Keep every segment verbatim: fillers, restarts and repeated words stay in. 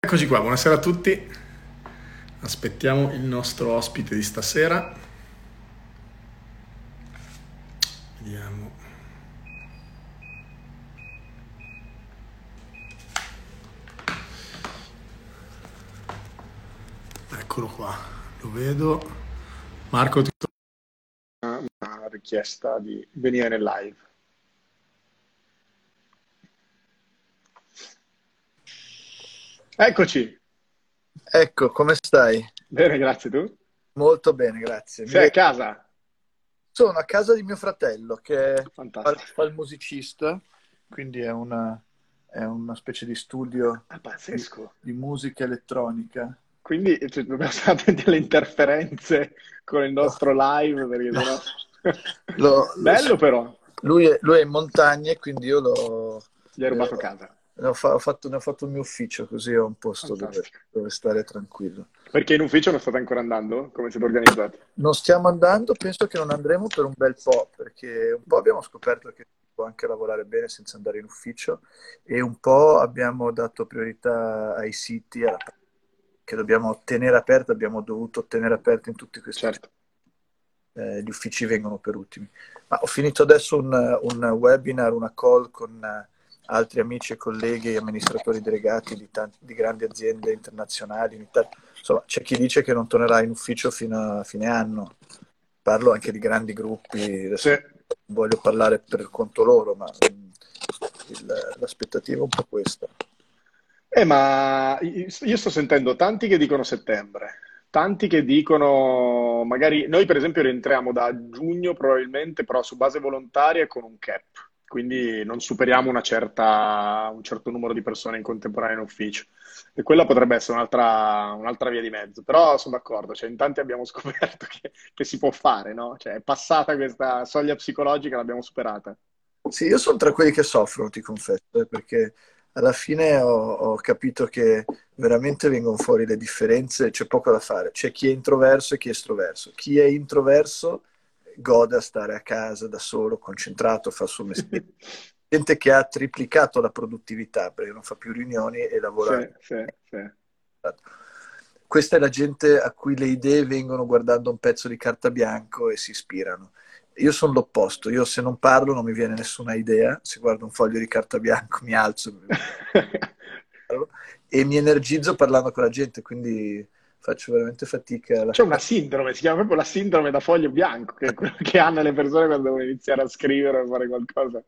Eccoci qua, buonasera a tutti. Aspettiamo il nostro ospite di stasera. Vediamo. Eccolo qua, lo vedo. Marco, ti... una, una richiesta di venire nel live. Eccoci. Ecco, come stai? Bene, grazie, tu? Molto bene, grazie. Sei Mi... a casa? Sono a casa di mio fratello, che fa il musicista, quindi è una, è una specie di studio ah, pazzesco. Di, di musica elettronica. Quindi cioè, dobbiamo stare attenti alle interferenze con il nostro no. live, perché no. No... lo, bello lo... però. Lui è, lui è in montagna, quindi io l'ho... Gli hai rubato eh, casa. Ne ho, fa- ho fatto, ne ho fatto il mio ufficio, così ho un posto dove, dove stare tranquillo. Perché in ufficio non state ancora andando? Come siete organizzati? Non stiamo andando, penso che non andremo per un bel po', perché un po' abbiamo scoperto che si può anche lavorare bene senza andare in ufficio, e un po' abbiamo dato priorità ai siti alla... che dobbiamo tenere aperta, abbiamo dovuto tenere aperta in tutti questi certo. eh, gli uffici vengono per ultimi. Ma ho finito adesso un, un webinar, una call con... altri amici e colleghi, amministratori delegati di, tanti, di grandi aziende internazionali in Italia. Insomma, c'è chi dice che non tornerà in ufficio fino a fine anno. Parlo anche di grandi gruppi, adesso sì. voglio parlare per conto loro, ma il, l'aspettativa è un po' questa. Eh, ma io sto sentendo tanti che dicono settembre, tanti che dicono magari... Noi per esempio rientriamo da giugno probabilmente, però su base volontaria con un cap. Quindi non superiamo una certa, un certo numero di persone in contemporanea in ufficio. E quella potrebbe essere un'altra, un'altra via di mezzo. Però sono d'accordo, cioè in tanti abbiamo scoperto che, che si può fare, no? Cioè è passata questa soglia psicologica, l'abbiamo superata. Sì, io sono tra quelli che soffrono, ti confesso, perché alla fine ho, ho capito che veramente vengono fuori le differenze, c'è poco da fare. C'è chi è introverso e chi è estroverso. Chi è introverso... gode a stare a casa da solo, concentrato, fa il suo mestiere. Gente che ha triplicato la produttività perché non fa più riunioni e lavora. Sì, sì, sì. Questa è la gente a cui le idee vengono guardando un pezzo di carta bianco e si ispirano. Io sono l'opposto, io se non parlo non mi viene nessuna idea, se guardo un foglio di carta bianco mi alzo e mi energizzo parlando con la gente, quindi... faccio veramente fatica. Alla... C'è una sindrome, si chiama proprio la sindrome da foglio bianco, che è quello che hanno le persone quando devono iniziare a scrivere o fare qualcosa.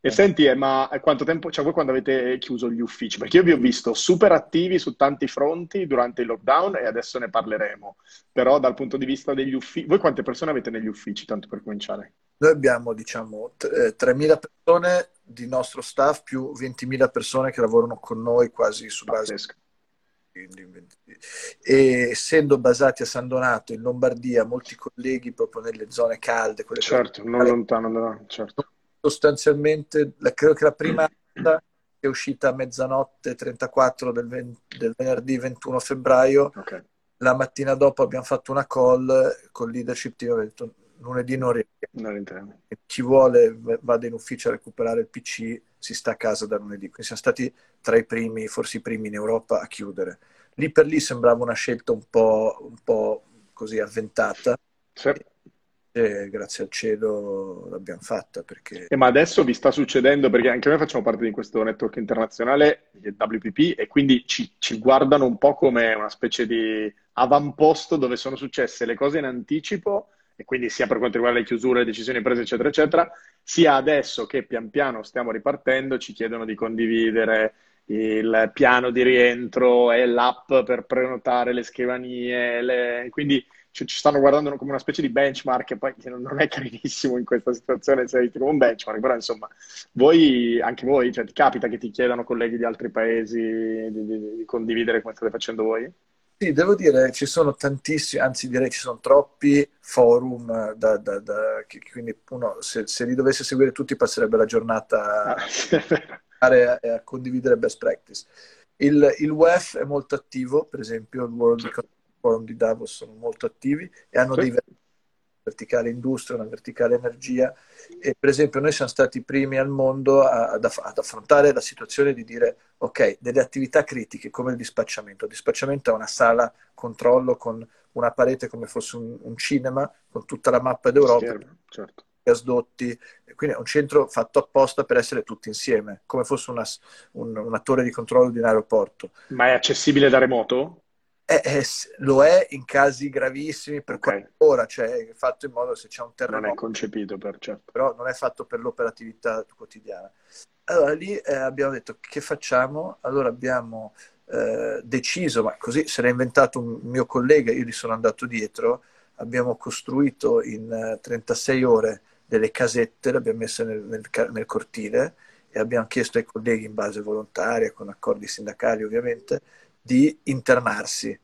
E eh. senti, eh, ma quanto tempo, cioè voi quando avete chiuso gli uffici? Perché io vi ho visto super attivi su tanti fronti durante il lockdown e adesso ne parleremo. Però dal punto di vista degli uffici, voi quante persone avete negli uffici, tanto per cominciare? Noi abbiamo, diciamo, t- tremila persone di nostro staff più ventimila persone che lavorano con noi quasi su base... Pazzesco. E essendo basati a San Donato in Lombardia, molti colleghi proprio nelle zone calde, quelle certo, non calde, lontano no, certo. sostanzialmente la, credo che la prima è uscita a mezzanotte trentaquattro del, venti, del venerdì ventuno febbraio okay. La mattina dopo abbiamo fatto una call con leadership team, ho detto lunedì non rientriamo, chi vuole vada in ufficio a recuperare il P C, si sta a casa da lunedì, quindi siamo stati tra i primi, forse i primi in Europa a chiudere. Lì per lì sembrava una scelta un po', un po' così avventata sì. e grazie al cielo l'abbiamo fatta perché... E ma adesso vi sta succedendo, perché anche noi facciamo parte di questo network internazionale del W P P e quindi ci, ci guardano un po' come una specie di avamposto dove sono successe le cose in anticipo e quindi sia per quanto riguarda le chiusure, le decisioni prese, eccetera, eccetera, sia adesso che pian piano stiamo ripartendo, ci chiedono di condividere il piano di rientro e l'app per prenotare le scrivanie, le... quindi ci, ci stanno guardando come una specie di benchmark, che poi non è carinissimo in questa situazione, sei tipo un benchmark, però insomma, voi, anche voi, cioè ti capita che ti chiedano colleghi di altri paesi di, di, di condividere come state facendo voi? Sì, devo dire, ci sono tantissimi, anzi direi ci sono troppi forum, da, da, da, che, quindi uno se, se li dovesse seguire tutti passerebbe la giornata ah, a, a condividere best practice. Il, il W E F è molto attivo, per esempio il World Economic Forum di Davos sono molto attivi e hanno sì. dei verticale industria, una verticale energia, e per esempio noi siamo stati i primi al mondo ad, aff- ad affrontare la situazione di dire ok, delle attività critiche come il dispacciamento. Il dispacciamento è una sala controllo con una parete come fosse un, un cinema, con tutta la mappa d'Europa, certo, certo. gasdotti, quindi è un centro fatto apposta per essere tutti insieme, come fosse una, un, una torre di controllo di un aeroporto. Ma è accessibile da remoto? Eh, eh, lo è in casi gravissimi, per okay. ora, cioè fatto in modo se c'è un terremoto. Non è concepito per certo. Però non è fatto per l'operatività quotidiana. Allora lì eh, abbiamo detto che facciamo? Allora abbiamo eh, deciso, ma così se l'ha inventato un mio collega, io gli sono andato dietro, abbiamo costruito in uh, trentasei ore delle casette, le abbiamo messe nel, nel, nel cortile e abbiamo chiesto ai colleghi in base volontaria, con accordi sindacali ovviamente, di internarsi,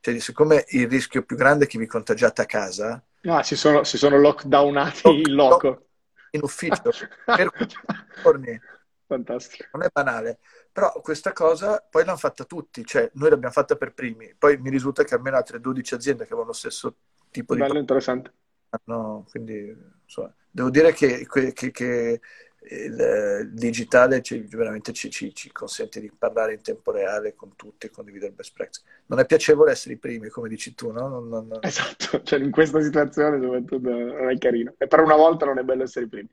cioè siccome il rischio più grande è che vi contagiate a casa, ah, si sono, si sono lockdownati lock, in loco in ufficio per giorni. Fantastico. Non è banale, però questa cosa poi l'hanno fatta tutti, cioè noi l'abbiamo fatta per primi, poi mi risulta che almeno altre dodici aziende che avevano lo stesso tipo bello di... Bello interessante. No, quindi insomma, devo dire che, che, che, che il digitale cioè, veramente ci, ci, ci consente di parlare in tempo reale con tutti e condividere il best practice. Non è piacevole essere i primi, come dici tu, no? Non, non, non... Esatto, cioè in questa situazione soprattutto non è carino. E per una volta non è bello essere i primi.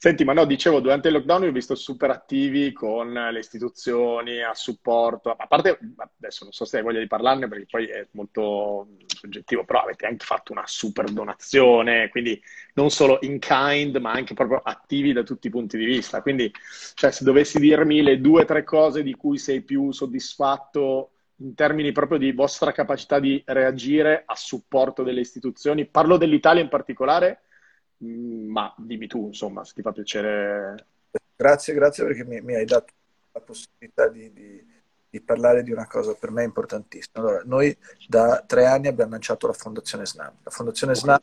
Senti, ma no, dicevo, durante il lockdown io ho visto super attivi con le istituzioni, a supporto, a parte, adesso non so se hai voglia di parlarne perché poi è molto soggettivo, però avete anche fatto una super donazione, quindi non solo in kind, ma anche proprio attivi da tutti i punti di vista. Quindi, cioè, se dovessi dirmi le due o tre cose di cui sei più soddisfatto in termini proprio di vostra capacità di reagire a supporto delle istituzioni, parlo dell'Italia in particolare, ma dimmi tu, insomma, se ti fa piacere. Grazie, grazie perché mi, mi hai dato la possibilità di, di, di parlare di una cosa per me importantissima. Allora, noi da tre anni abbiamo lanciato la Fondazione SNAM. La Fondazione SNAM,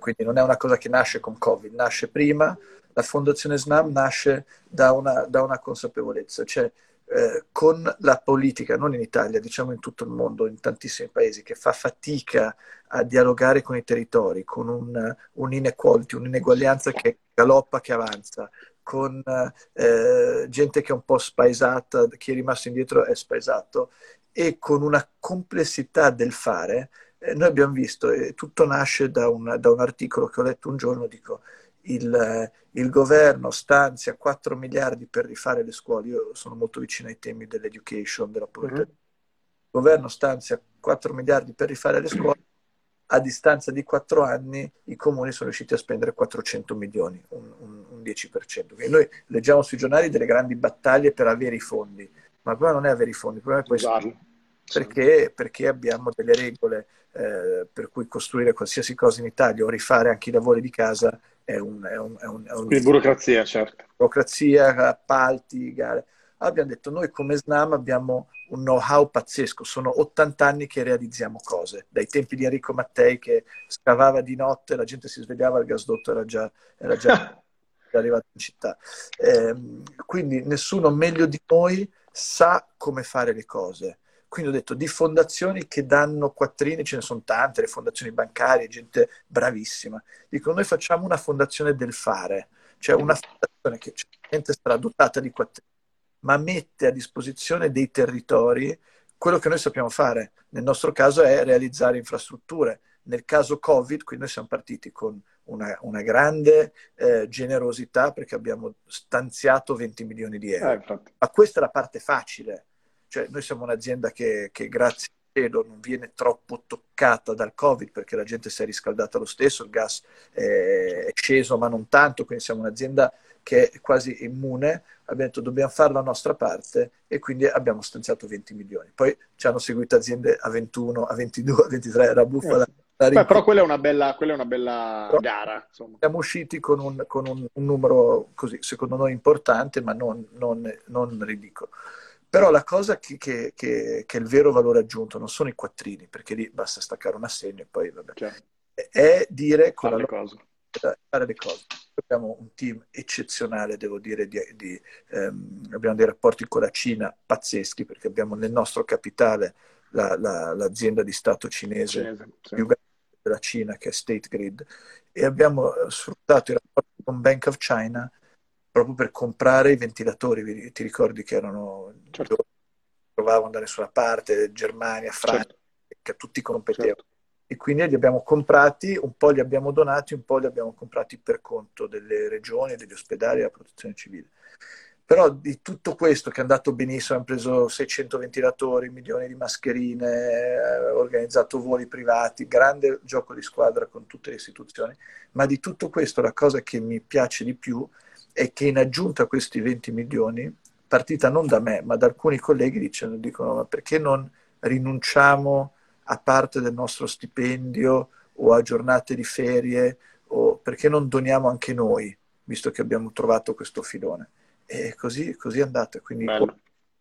quindi non è una cosa che nasce con Covid, nasce prima. La Fondazione SNAM nasce da una, da una consapevolezza, cioè eh, con la politica, non in Italia, diciamo in tutto il mondo, in tantissimi paesi, che fa fatica a dialogare con i territori, con un, un inequality, un'ineguaglianza che galoppa, che avanza, con eh, gente che è un po' spaesata, chi è rimasto indietro è spaesato, e con una complessità del fare. Eh, noi abbiamo visto, eh, tutto nasce da un, da un articolo che ho letto un giorno, dico, Il, il governo stanzia quattro miliardi per rifare le scuole. Io sono molto vicino ai temi dell'education, della povertà. Mm-hmm. Il governo stanzia quattro miliardi per rifare le scuole, a distanza di quattro anni i comuni sono riusciti a spendere quattrocento milioni, un, un, un dieci per cento. Quindi noi leggiamo sui giornali delle grandi battaglie per avere i fondi, ma il problema non è avere i fondi, il problema è questo. Esatto. Perché, perché abbiamo delle regole eh, per cui costruire qualsiasi cosa in Italia o rifare anche i lavori di casa è un... È un, è un, è un Quindi burocrazia, certo. Burocrazia, appalti, gare. Abbiamo detto, noi come SNAM abbiamo un know-how pazzesco, sono ottanta anni che realizziamo cose, dai tempi di Enrico Mattei che scavava di notte, la gente si svegliava, il gasdotto era già... Era già arrivato in città. Eh, quindi nessuno meglio di noi sa come fare le cose. Quindi ho detto, di fondazioni che danno quattrini, ce ne sono tante, le fondazioni bancarie, gente bravissima. Dico, noi facciamo una fondazione del fare, cioè una fondazione che certamente sarà dotata di quattrini, ma mette a disposizione dei territori quello che noi sappiamo fare. Nel nostro caso è realizzare infrastrutture. Nel caso Covid, quindi noi siamo partiti con una, una grande eh, generosità perché abbiamo stanziato venti milioni di euro. Eh, ma questa è la parte facile. Cioè, noi siamo un'azienda che, che grazie al cielo non viene troppo toccata dal Covid perché la gente si è riscaldata lo stesso, il gas è sceso ma non tanto, quindi siamo un'azienda che è quasi immune. Abbiamo detto dobbiamo fare la nostra parte e quindi abbiamo stanziato venti milioni. Poi ci hanno seguito aziende a ventuno, a ventidue, a ventitré, era buffa la, la Beh, però quella è una bella, quella è una bella però, gara. Insomma. Siamo usciti con, un, con un, un numero così, secondo noi importante ma non, non, non ridicolo. Però la cosa che, che, che, che è il vero valore aggiunto non sono i quattrini, perché lì basta staccare un assegno e poi vabbè. Chiaro. È dire con fare, la loro... le fare le cose. Abbiamo un team eccezionale, devo dire, di, di, ehm, abbiamo dei rapporti con la Cina pazzeschi, perché abbiamo nel nostro capitale la, la, l'azienda di Stato cinese, cinese sì. più grande della Cina, che è State Grid, e abbiamo sfruttato i rapporti con Bank of China proprio per comprare i ventilatori. Ti ricordi che erano, certo, trovavano da nessuna parte, Germania, Francia, certo, che tutti competevano, certo, e quindi li abbiamo comprati, un po' li abbiamo donati, un po' li abbiamo comprati per conto delle regioni, degli ospedali, della protezione civile. Però di tutto questo, che è andato benissimo, hanno preso seicento ventilatori, milioni di mascherine, organizzato voli privati, grande gioco di squadra con tutte le istituzioni, ma di tutto questo la cosa che mi piace di più è che in aggiunta a questi venti milioni, partita non da me ma da alcuni colleghi, dicono, dicono ma perché non rinunciamo a parte del nostro stipendio o a giornate di ferie, o perché non doniamo anche noi, visto che abbiamo trovato questo filone. E così, così è andata, quindi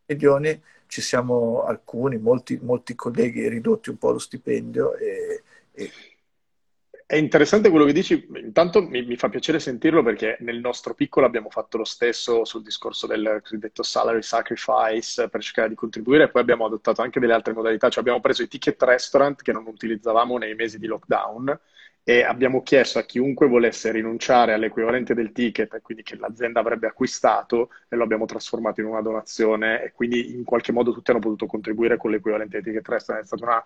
milioni, ci siamo alcuni, molti, molti colleghi ridotti un po' lo stipendio. E, e... È interessante quello che dici, intanto mi, mi fa piacere sentirlo, perché nel nostro piccolo abbiamo fatto lo stesso sul discorso del cosiddetto salary sacrifice per cercare di contribuire, e poi abbiamo adottato anche delle altre modalità, cioè abbiamo preso i ticket restaurant che non utilizzavamo nei mesi di lockdown, e abbiamo chiesto a chiunque volesse rinunciare all'equivalente del ticket, e quindi che l'azienda avrebbe acquistato, e lo abbiamo trasformato in una donazione, e quindi in qualche modo tutti hanno potuto contribuire con l'equivalente del ticket restaurant. È stato una,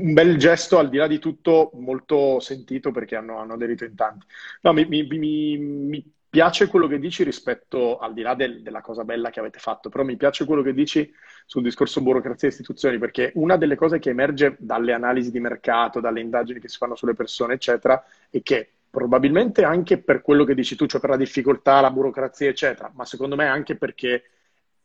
un bel gesto, al di là di tutto molto sentito, perché hanno, hanno aderito in tanti. No, mi, mi, mi, mi piace quello che dici rispetto, al di là del, della cosa bella che avete fatto, però mi piace quello che dici sul discorso burocrazia e istituzioni, perché una delle cose che emerge dalle analisi di mercato, dalle indagini che si fanno sulle persone, eccetera, è che probabilmente anche per quello che dici tu, cioè per la difficoltà, la burocrazia, eccetera, ma secondo me anche perché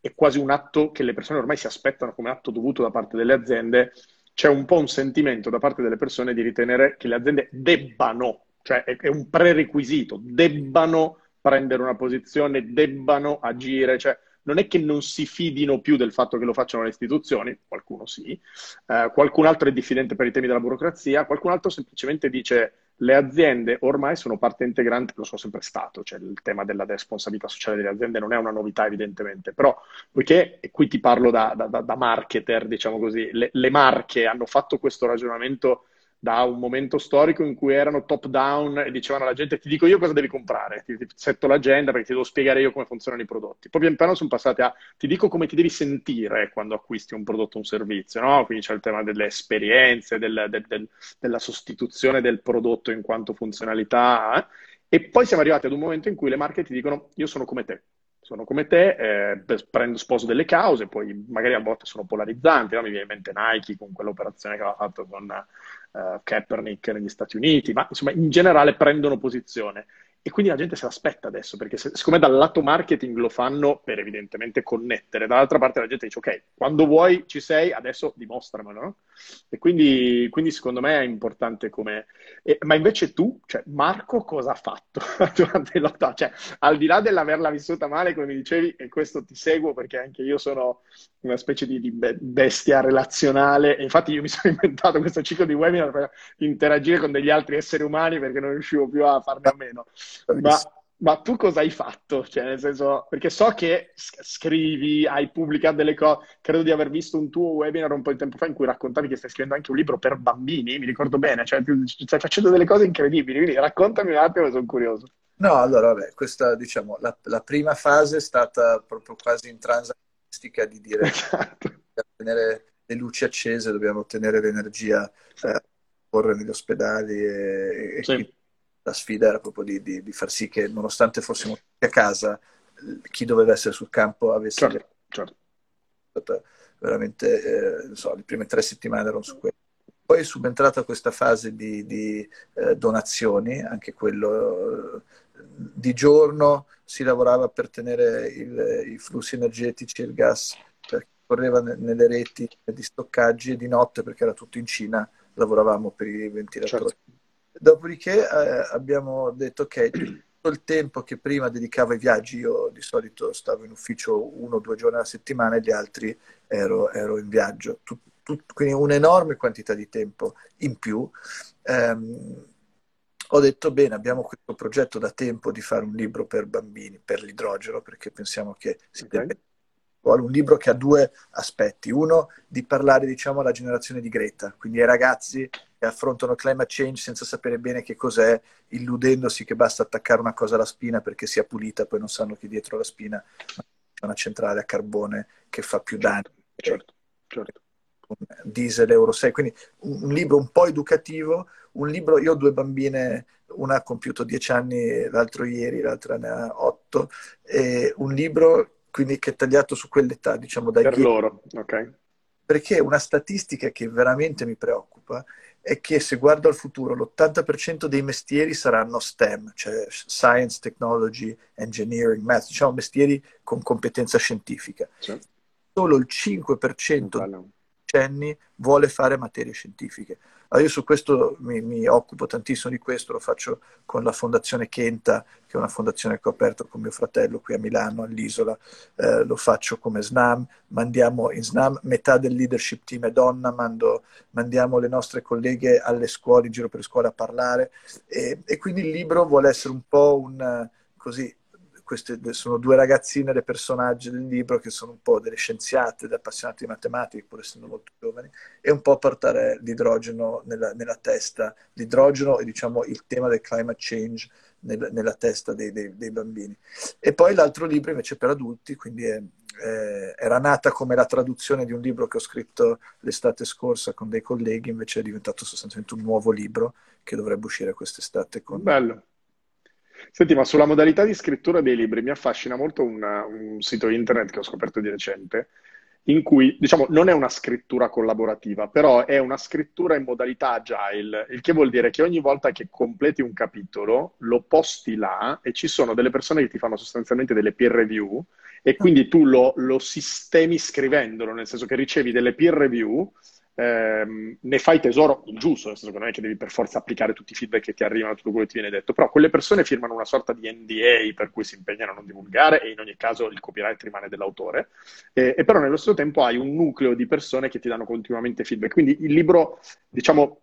è quasi un atto che le persone ormai si aspettano come atto dovuto da parte delle aziende, c'è un po' un sentimento da parte delle persone di ritenere che le aziende debbano, cioè è, è un prerequisito, debbano prendere una posizione, debbano agire, cioè non è che non si fidino più del fatto che lo facciano le istituzioni, qualcuno sì, eh, qualcun altro è diffidente per i temi della burocrazia, qualcun altro semplicemente dice le aziende ormai sono parte integrante, lo sono sempre stato, cioè il tema della responsabilità sociale delle aziende non è una novità evidentemente, però poiché, e qui ti parlo da, da, da marketer, diciamo così, le, le marche hanno fatto questo ragionamento da un momento storico in cui erano top down e dicevano alla gente ti dico io cosa devi comprare, ti, ti setto l'agenda perché ti devo spiegare io come funzionano i prodotti. Poi pian piano sono passati a ti dico come ti devi sentire quando acquisti un prodotto o un servizio, no? Quindi c'è il tema delle esperienze, del, del, del, della sostituzione del prodotto in quanto funzionalità, eh? E poi siamo arrivati ad un momento in cui le marche ti dicono io sono come te, sono come te, eh, prendo sposo delle cause, poi magari a volte sono polarizzanti, no? Mi viene in mente Nike con quell'operazione che aveva fatto con uh, Kaepernick negli Stati Uniti, ma insomma in generale prendono posizione. E quindi la gente se l'aspetta adesso, perché se, siccome dal lato marketing lo fanno per evidentemente connettere, dall'altra parte la gente dice ok, quando vuoi ci sei, adesso dimostramelo, no? E quindi, quindi secondo me è importante come... E, ma invece tu, cioè Marco cosa ha fatto durante il lockdown? Cioè al di là dell'averla vissuta male, come mi dicevi, e questo ti seguo perché anche io sono una specie di, di bestia relazionale, e infatti io mi sono inventato questo ciclo di webinar per interagire con degli altri esseri umani perché non riuscivo più a farne a meno. Ma, ma tu cosa hai fatto? Cioè, nel senso, perché so che scrivi, hai pubblicato delle cose, credo di aver visto un tuo webinar un po' di tempo fa in cui raccontavi che stai scrivendo anche un libro per bambini, mi ricordo bene, cioè stai facendo delle cose incredibili, quindi raccontami un attimo, sono curioso. No, allora, vabbè, questa, diciamo, la, la prima fase è stata proprio quasi intransagistica di dire esatto, per tenere le luci accese dobbiamo ottenere l'energia, eh, correre negli ospedali e, e sì. Quindi, la sfida era proprio di, di, di far sì che, nonostante fossimo a casa, chi doveva essere sul campo avesse... Certo, certo. Veramente, eh, non so, le prime tre settimane erano su quello. Poi è subentrata questa fase di, di eh, donazioni, anche quello... Eh, di giorno si lavorava per tenere il, i flussi energetici e il gas, perché correva ne, nelle reti di stoccaggi, e di notte, perché era tutto in Cina, lavoravamo per i ventilatori. Certo. Dopodiché eh, abbiamo detto ok, tutto il tempo che prima dedicavo ai viaggi, io di solito stavo in ufficio uno o due giorni alla settimana e gli altri ero, ero in viaggio, tut, tut, quindi un'enorme quantità di tempo in più. Um, ho detto bene, abbiamo questo progetto da tempo di fare un libro per bambini, per l'idrogeno, perché pensiamo che si okay. deve... Un libro che ha due aspetti, uno di parlare diciamo alla generazione di Greta, quindi ai ragazzi affrontano climate change senza sapere bene che cos'è, illudendosi che basta attaccare una cosa alla spina perché sia pulita, poi non sanno che dietro la spina c'è una centrale a carbone che fa più danni. Certo, certo. Diesel Euro sei, quindi un libro un po' educativo, un libro, io ho due bambine, una ha compiuto dieci anni l'altro ieri, l'altra ne ha otto, e un libro quindi che è tagliato su quell'età, diciamo dai per dieci. Loro, ok. Perché una statistica che veramente mi preoccupa è che se guardo al futuro l'ottanta per cento dei mestieri saranno STEM, cioè Science, Technology, Engineering, Math, diciamo mestieri con competenza scientifica. Certo. Solo il cinque per cento vuole fare materie scientifiche. Allora io su questo mi, mi occupo tantissimo di questo, lo faccio con la Fondazione Kenta, che è una fondazione che ho aperto con mio fratello qui a Milano, all'Isola, eh, lo faccio come SNAM, mandiamo in SNAM, metà del leadership team è donna, mando, mandiamo le nostre colleghe alle scuole, in giro per le scuole a parlare, e, e quindi il libro vuole essere un po' un così. Queste sono due ragazzine, le personaggi del libro, che sono un po' delle scienziate, delle appassionate di matematica, pur essendo molto giovani, e un po' portare l'idrogeno nella, nella testa, l'idrogeno e diciamo il tema del climate change nel, nella testa dei, dei, dei bambini. E poi l'altro libro invece per adulti, quindi è, eh, era nata come la traduzione di un libro che ho scritto l'estate scorsa con dei colleghi, invece è diventato sostanzialmente un nuovo libro che dovrebbe uscire quest'estate. Con... Bello. Senti, ma sulla modalità di scrittura dei libri mi affascina molto una, un sito internet che ho scoperto di recente, in cui, diciamo, non è una scrittura collaborativa, però è una scrittura in modalità agile, il che vuol dire che ogni volta che completi un capitolo lo posti là e ci sono delle persone che ti fanno sostanzialmente delle peer review e quindi tu lo, lo sistemi scrivendolo, nel senso che ricevi delle peer review, Ehm, ne fai tesoro il giusto, nel senso che non è che devi per forza applicare tutti i feedback che ti arrivano, tutto quello che ti viene detto, però quelle persone firmano una sorta di N D A per cui si impegnano a non divulgare e in ogni caso il copyright rimane dell'autore, e, e però nello stesso tempo hai un nucleo di persone che ti danno continuamente feedback, quindi il libro, diciamo,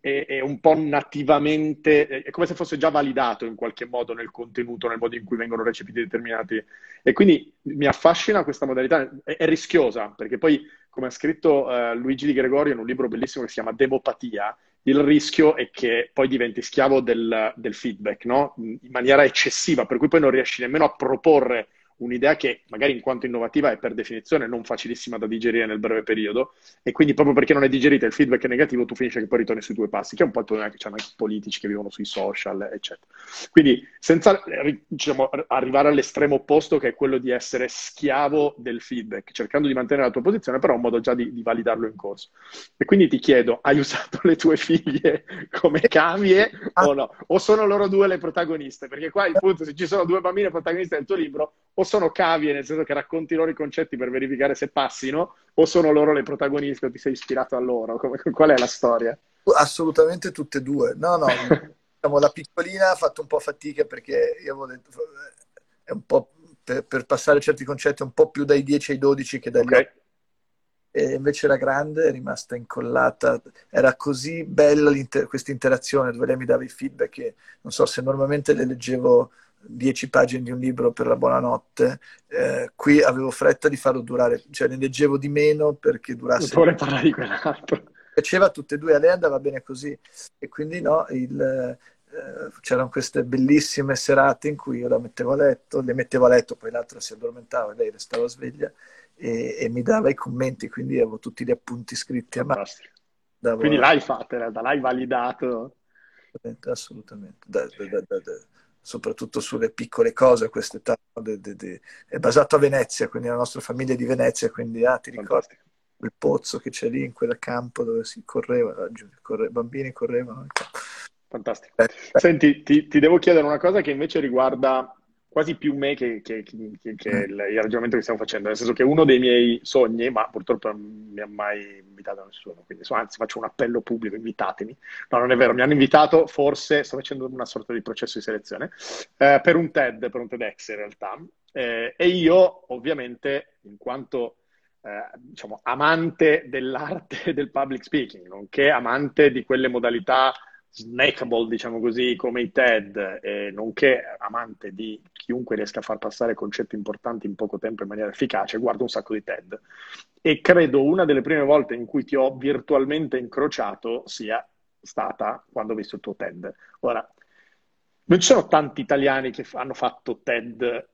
è, è un po' nativamente, è come se fosse già validato in qualche modo nel contenuto, nel modo in cui vengono recepiti determinati, e quindi mi affascina questa modalità, è, è rischiosa, perché poi come ha scritto uh, Luigi Di Gregorio in un libro bellissimo che si chiama Demopatia, il rischio è che poi diventi schiavo del, del feedback, no? In maniera eccessiva, per cui poi non riesci nemmeno a proporre un'idea che magari in quanto innovativa è per definizione non facilissima da digerire nel breve periodo, e quindi proprio perché non è digerita, il feedback è negativo, tu finisci che poi ritorni sui tuoi passi, che è un po' il problema che c'hanno anche i politici che vivono sui social, eccetera. Quindi senza, diciamo, arrivare all'estremo opposto che è quello di essere schiavo del feedback, cercando di mantenere la tua posizione, però è un modo già di, di validarlo in corso. E quindi ti chiedo, hai usato le tue figlie come cavie o no? O sono loro due le protagoniste? Perché qua il punto, se ci sono due bambine protagoniste del tuo libro, o sono cavie, nel senso che racconti loro i concetti per verificare se passino, o sono loro le protagoniste o ti sei ispirato a loro? Come, qual è la storia? Assolutamente tutte e due. No, no, diciamo, la piccolina ha fatto un po' fatica perché io avevo detto, è un po' per, per passare certi concetti un po' più dai dieci ai dodici che dagli okay. otto. E invece la grande è rimasta incollata, era così bella questa interazione dove lei mi dava i feedback che non so, se normalmente le leggevo dieci pagine di un libro per la buonanotte, eh, qui avevo fretta di farlo durare, cioè ne leggevo di meno perché durasse, vorrei parlare di quell'altro, piaceva a tutte e due, a lei andava bene così, e quindi no, il, eh, c'erano queste bellissime serate in cui io la mettevo a letto, le mettevo a letto, poi l'altra si addormentava e lei restava sveglia e, e mi dava i commenti, quindi avevo tutti gli appunti scritti a mano. Davo... quindi l'hai fatta, l'hai validato assolutamente, da, da, da, da. soprattutto sulle piccole cose a quest'età, de, de, de. È basato a Venezia, quindi la nostra famiglia è di Venezia, quindi ah, ti ricordi quel pozzo che c'è lì in quel campo dove si correva, i bambini correvano. Fantastico. Eh, Senti, ti, ti devo chiedere una cosa che invece riguarda quasi più me che, che, che, che, che mm. il, il ragionamento che stiamo facendo, nel senso che uno dei miei sogni, ma purtroppo non mi ha mai invitato nessuno, quindi anzi faccio un appello pubblico, invitatemi, no, non è vero, mi hanno invitato, forse sto facendo una sorta di processo di selezione, eh, per un TED, per un TEDx in realtà, eh, e io ovviamente in quanto eh, diciamo amante dell'arte del public speaking, nonché amante di quelle modalità snackable, diciamo così, come i TED, eh, nonché amante di chiunque riesca a far passare concetti importanti in poco tempo in maniera efficace, guardo un sacco di TED. E credo una delle prime volte in cui ti ho virtualmente incrociato sia stata quando ho visto il tuo TED. Ora, non ci sono tanti italiani che hanno fatto TED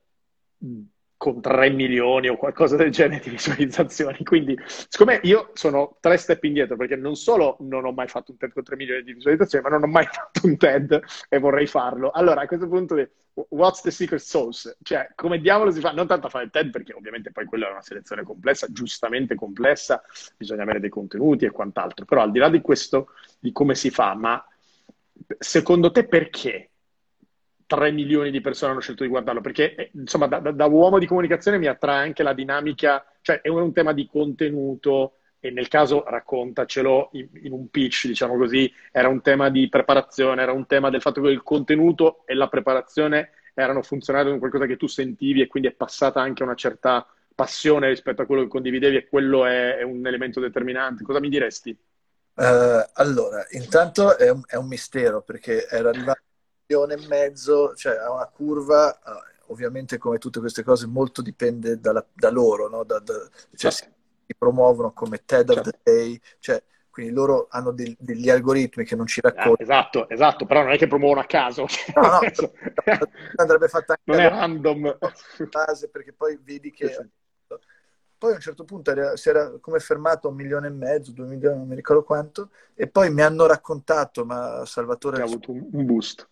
con tre milioni o qualcosa del genere di visualizzazioni, quindi siccome io sono tre step indietro, perché non solo non ho mai fatto un TED con tre milioni di visualizzazioni, ma non ho mai fatto un TED e vorrei farlo. Allora, a questo punto, what's the secret sauce? Cioè, come diavolo si fa? Non tanto a fare il TED, perché ovviamente poi quella è una selezione complessa, giustamente complessa, bisogna avere dei contenuti e quant'altro, però al di là di questo, di come si fa, ma secondo te perché tre milioni di persone hanno scelto di guardarlo? Perché, insomma, da, da uomo di comunicazione mi attrae anche la dinamica, cioè è un, un tema di contenuto, e nel caso, raccontacelo in, in un pitch, diciamo così, era un tema di preparazione, era un tema del fatto che il contenuto e la preparazione erano funzionali in qualcosa che tu sentivi, e quindi è passata anche una certa passione rispetto a quello che condividevi, e quello è, è un elemento determinante. Cosa mi diresti? Uh, allora, intanto è un, è un mistero, perché era arrivato e mezzo, cioè ha una curva, ovviamente come tutte queste cose molto dipende dalla, da loro, no? da, da, cioè, certo. Si promuovono come TED certo. of the Day, cioè, quindi loro hanno dei, degli algoritmi che non ci raccontano. Ah, esatto, esatto, però non è che promuovono a caso. No, no, andrebbe fatta anche non è random. Base, perché poi vedi che... Sì. Poi a un certo punto era, si era come fermato a un milione e mezzo, due milioni, non mi ricordo quanto, e poi mi hanno raccontato, ma Salvatore... ha avuto un, un boost.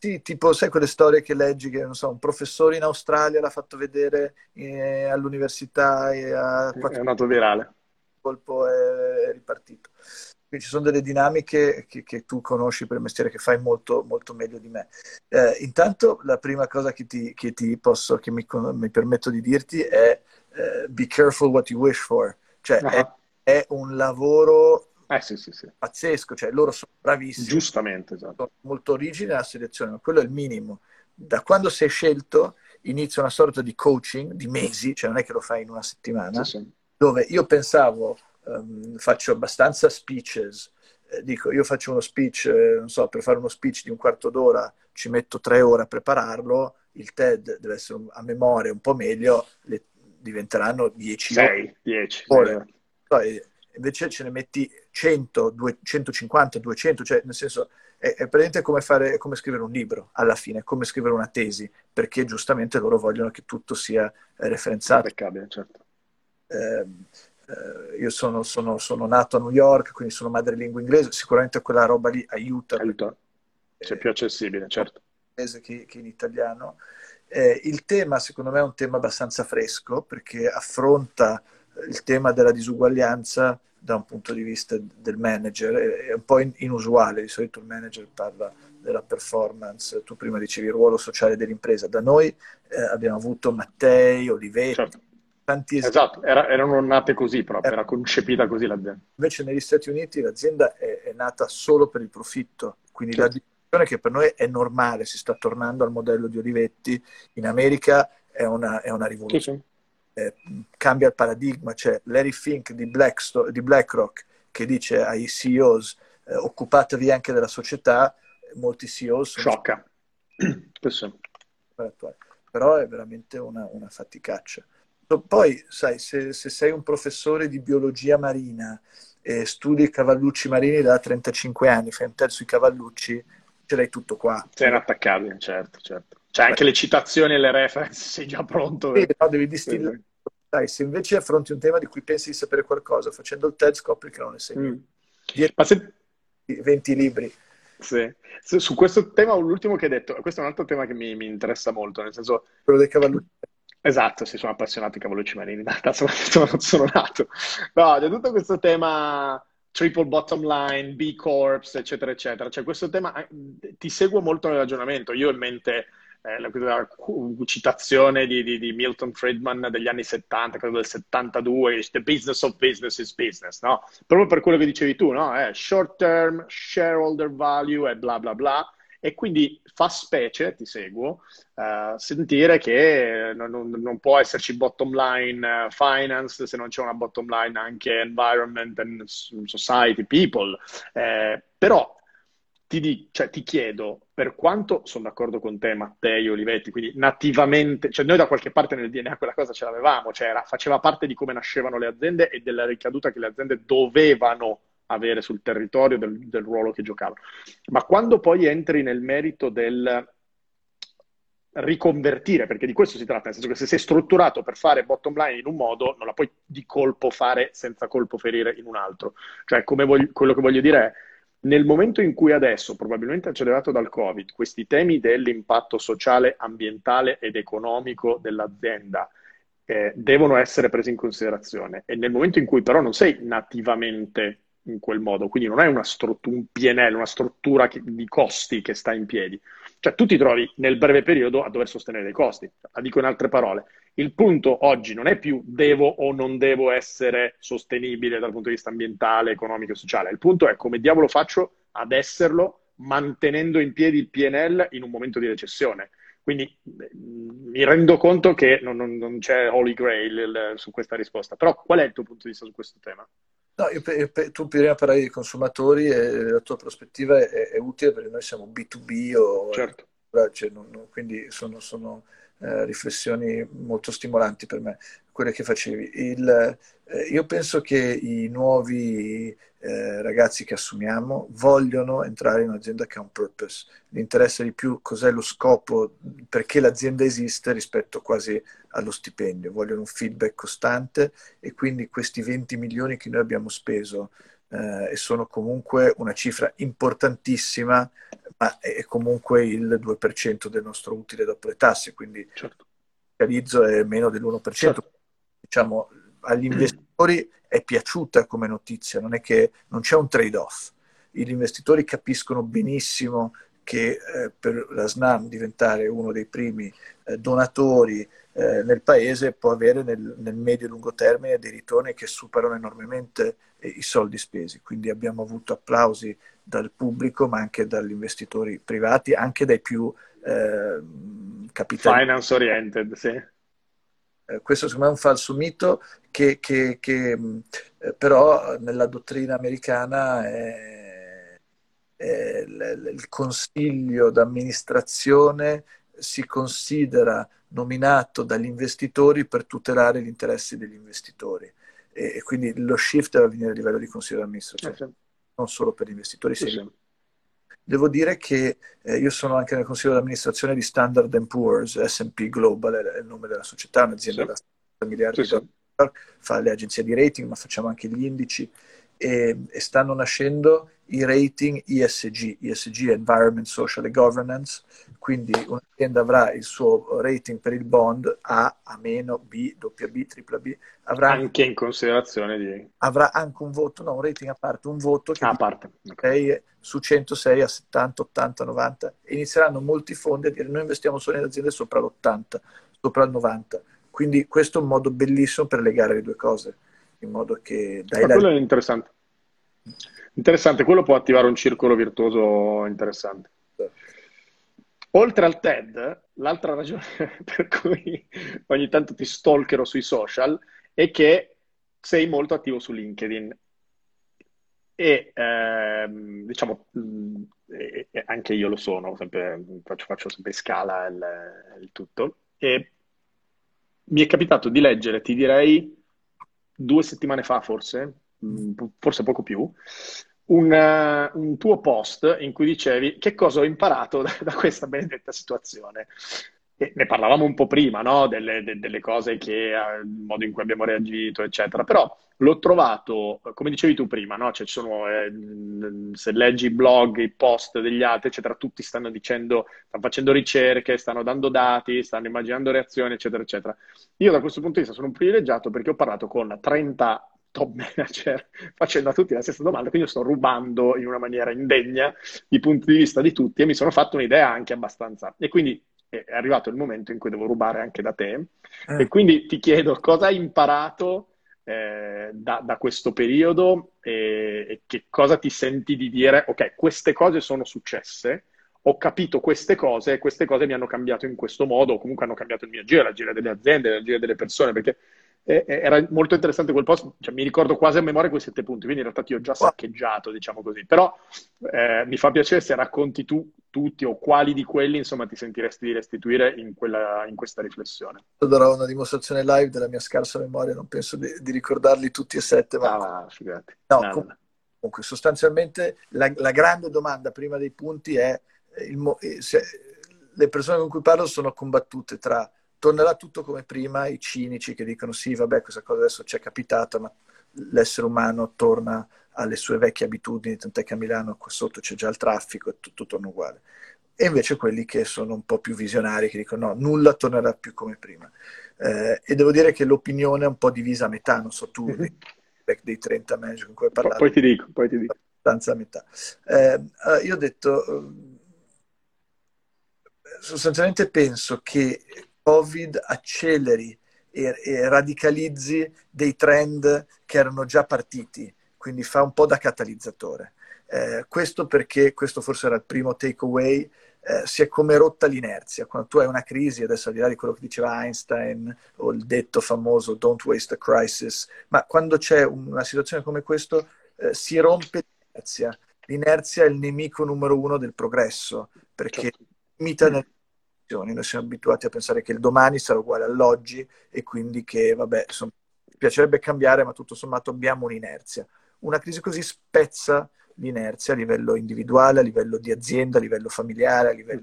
Sì, tipo, sai quelle storie che leggi che, non so, un professore in Australia l'ha fatto vedere eh, all'università e a quattro... è nato virale. Il colpo è ripartito. Quindi ci sono delle dinamiche che, che tu conosci per il mestiere, che fai molto, molto meglio di me. Eh, intanto la prima cosa che ti, che ti posso, che mi, mi permetto di dirti è eh, be careful what you wish for. Cioè, uh-huh. è, è un lavoro... Eh, sì, sì, sì. Pazzesco, cioè loro sono bravissimi, giustamente, esatto. Sono molto rigidi nella selezione, ma quello è il minimo. Da quando sei scelto inizia una sorta di coaching di mesi, cioè non è che lo fai in una settimana, sì, sì. Dove io pensavo um, faccio abbastanza speeches, eh, dico io faccio uno speech, eh, non so, per fare uno speech di un quarto d'ora ci metto tre ore a prepararlo, il TED deve essere a memoria un po' meglio, le, diventeranno dieci sei, dieci ore. Poi, invece ce ne metti cento, centocinquanta, duecento, cioè nel senso è, è praticamente come fare, è come scrivere un libro alla fine, è come scrivere una tesi, perché giustamente loro vogliono che tutto sia referenziato. Certo. Eh, eh, io sono, sono, sono nato a New York, quindi sono madrelingua inglese, sicuramente quella roba lì aiuta. Aiuta, c'è più accessibile, eh, certo. Che, che in italiano. Eh, il tema secondo me è un tema abbastanza fresco, perché affronta il tema della disuguaglianza da un punto di vista del manager, è un po' inusuale, di solito il manager parla della performance, tu prima dicevi il ruolo sociale dell'impresa, da noi eh, abbiamo avuto Mattei, Olivetti, certo. Tanti esatto, era, erano nate così proprio, era, era concepita così l'azienda. Invece negli Stati Uniti l'azienda è, è nata solo per il profitto, quindi certo. La discussione che per noi è normale, si sta tornando al modello di Olivetti, in America è una, è una rivoluzione. Sì, sì. Eh, cambia il paradigma, c'è Larry Fink di, Blacksto- di BlackRock che dice ai C E Os eh, occupatevi anche della società, molti C E O sono... Sciocca. Però è veramente una, una faticaccia. Poi, sai, se, se sei un professore di biologia marina e studi i cavallucci marini da trentacinque anni, fai un TED sui cavallucci, ce l'hai tutto qua. Sei inattaccabile, certo, certo. Cioè anche le citazioni e le reference, sei già pronto. Sì, no, devi distillare. Sì. Dai, se invece affronti un tema di cui pensi di sapere qualcosa, facendo il TED scopri che non ne sei mm. Ma se... venti libri. Sì. Su questo tema, l'ultimo che hai detto, questo è un altro tema che mi, mi interessa molto, nel senso... Quello dei cavallucci. Esatto, si sono appassionati ai cavallucci marini, da sono, non sono nato. No, c'è tutto questo tema... Triple bottom line, B Corps, eccetera, eccetera. Cioè questo tema, ti seguo molto nel ragionamento. Io ho in mente eh, la, la citazione di, di, di Milton Friedman degli anni settanta, credo del settantadue, the business of business is business, no? Proprio per quello che dicevi tu, no? Eh, short term, shareholder value e bla bla bla. E quindi fa specie, ti seguo, uh, sentire che non, non, non può esserci bottom line uh, finance se non c'è una bottom line anche environment and society, people. Eh, però ti, di, cioè, ti chiedo, per quanto sono d'accordo con te, Mattei, Olivetti, quindi nativamente, cioè noi da qualche parte nel D N A quella cosa ce l'avevamo, cioè era, faceva parte di come nascevano le aziende e della ricaduta che le aziende dovevano avere sul territorio, del, del ruolo che giocava. Ma quando poi entri nel merito del riconvertire, perché di questo si tratta, nel senso che se sei strutturato per fare bottom line in un modo, non la puoi di colpo fare senza colpo ferire in un altro. Cioè, come voglio, quello che voglio dire è, nel momento in cui adesso, probabilmente accelerato dal Covid, questi temi dell'impatto sociale, ambientale ed economico dell'azienda eh, devono essere presi in considerazione, e nel momento in cui però non sei nativamente in quel modo, quindi non hai una struttura, un P and L, una struttura che, di costi che sta in piedi, cioè tu ti trovi nel breve periodo a dover sostenere dei costi. La dico in altre parole, il punto oggi non è più devo o non devo essere sostenibile dal punto di vista ambientale, economico e sociale, il punto è come diavolo faccio ad esserlo mantenendo in piedi il P and L in un momento di recessione. Quindi mi rendo conto che non, non, non c'è Holy Grail su questa risposta, però qual è il tuo punto di vista su questo tema? No, io, tu prima parlavi dei consumatori e la tua prospettiva è, è utile, perché noi siamo B to B o, certo. Cioè, non, non, quindi sono, sono eh, riflessioni molto stimolanti per me, quelle che facevi. Il, eh, io penso che i nuovi eh, ragazzi che assumiamo vogliono entrare in un'azienda che ha un purpose, gli interessa di più cos'è lo scopo, perché l'azienda esiste, rispetto quasi allo stipendio. Vogliono un feedback costante, e quindi questi venti milioni che noi abbiamo speso eh, e sono comunque una cifra importantissima, ma è comunque il due per cento del nostro utile dopo le tasse, quindi certo. Il realizzo è meno dell'uno per cento. Certo. Diciamo, agli investitori è piaciuta come notizia, non è che non c'è un trade-off. Gli investitori capiscono benissimo che eh, per la SNAM diventare uno dei primi eh, donatori eh, nel paese può avere nel, nel medio e lungo termine dei ritorni che superano enormemente eh, i soldi spesi. Quindi abbiamo avuto applausi dal pubblico, ma anche dagli investitori privati, anche dai più eh, capitali. Finance oriented, sì. Questo secondo me è un falso mito che, che, che però nella dottrina americana è, è il consiglio d'amministrazione si considera nominato dagli investitori per tutelare gli interessi degli investitori, e, e quindi lo shift deve avvenire a livello di consiglio d'amministrazione, okay. Non solo per gli investitori, sì. Sì. Devo dire che eh, io sono anche nel consiglio di amministrazione di Standard and Poor's, S and P Global è il nome della società, un'azienda sì. Da miliardi sì, di dollari, sì. Fa le agenzie di rating, ma facciamo anche gli indici, e, e stanno nascendo i rating E S G, E S G Environment, Social and Governance, quindi un'azienda avrà il suo rating per il bond A, A-, B, W B, tripla B, avrà anche in considerazione di... avrà anche un voto, no, un rating a parte, un voto che a parte. Okay. Su centosei a settanta, ottanta, novanta, e inizieranno molti fondi a dire noi investiamo solo in aziende sopra l'ottanta, sopra il novanta, quindi questo è un modo bellissimo per legare le due cose, in modo che... Dai, ma quello la... è interessante. Interessante, quello può attivare un circolo virtuoso interessante. Oltre al TED, l'altra ragione per cui ogni tanto ti stalkerò sui social è che sei molto attivo su LinkedIn. E ehm, diciamo, eh, anche io lo sono, sempre, faccio, faccio sempre in scala il, il tutto. E mi è capitato di leggere, ti direi, due settimane fa forse, forse poco più, un, un tuo post in cui dicevi che cosa ho imparato da, da questa benedetta situazione. E ne parlavamo un po' prima, no? Delle, de, delle cose che, il modo in cui abbiamo reagito, eccetera. Però l'ho trovato, come dicevi tu prima, no? Cioè, ci sono, eh, se leggi i blog, i post degli altri, eccetera, tutti stanno dicendo, stanno facendo ricerche, stanno dando dati, stanno immaginando reazioni, eccetera, eccetera. Io da questo punto di vista sono un privilegiato, perché ho parlato con trenta top manager facendo a tutti la stessa domanda, quindi io sto rubando in una maniera indegna i punti di vista di tutti e mi sono fatto un'idea anche abbastanza, e quindi è arrivato il momento in cui devo rubare anche da te, eh. E quindi ti chiedo cosa hai imparato eh, da, da questo periodo, e, e che cosa ti senti di dire, ok, queste cose sono successe, ho capito queste cose e queste cose mi hanno cambiato in questo modo, o comunque hanno cambiato il mio giro, la gira delle aziende, la gira delle persone, perché era molto interessante quel post, cioè, mi ricordo quasi a memoria quei sette punti, quindi in realtà ti ho già saccheggiato, diciamo così, però eh, mi fa piacere se racconti tu tutti o quali di quelli, insomma, ti sentiresti di restituire in, quella, in questa riflessione. Darò una dimostrazione live della mia scarsa memoria, non penso di, di ricordarli tutti e sette, ma... Ah, figurati. No, no, no. Comunque sostanzialmente la, la grande domanda prima dei punti è il, se, le persone con cui parlo sono combattute tra tornerà tutto come prima, i cinici che dicono sì vabbè questa cosa adesso ci è capitata ma l'essere umano torna alle sue vecchie abitudini, tant'è che a Milano qua sotto c'è già il traffico e tutto torna uguale, e invece quelli che sono un po' più visionari che dicono no, nulla tornerà più come prima, eh, e devo dire che l'opinione è un po' divisa a metà, non so tu dei, dei trenta manager con cui hai parlato, poi ti dico, poi ti dico. Abbastanza a metà, eh, io ho detto sostanzialmente penso che Covid acceleri e, e radicalizzi dei trend che erano già partiti, quindi fa un po' da catalizzatore. Eh, questo perché, questo forse era il primo takeaway, eh, si è come rotta l'inerzia. Quando tu hai una crisi, adesso al di là di quello che diceva Einstein o il detto famoso don't waste a crisis, ma quando c'è una situazione come questa eh, si rompe l'inerzia. L'inerzia è il nemico numero uno del progresso, perché limita nel... Noi siamo abituati a pensare che il domani sarà uguale all'oggi e quindi che, vabbè, insomma, piacerebbe cambiare, ma tutto sommato abbiamo un'inerzia. Una crisi così spezza l'inerzia a livello individuale, a livello di azienda, a livello familiare, a livello...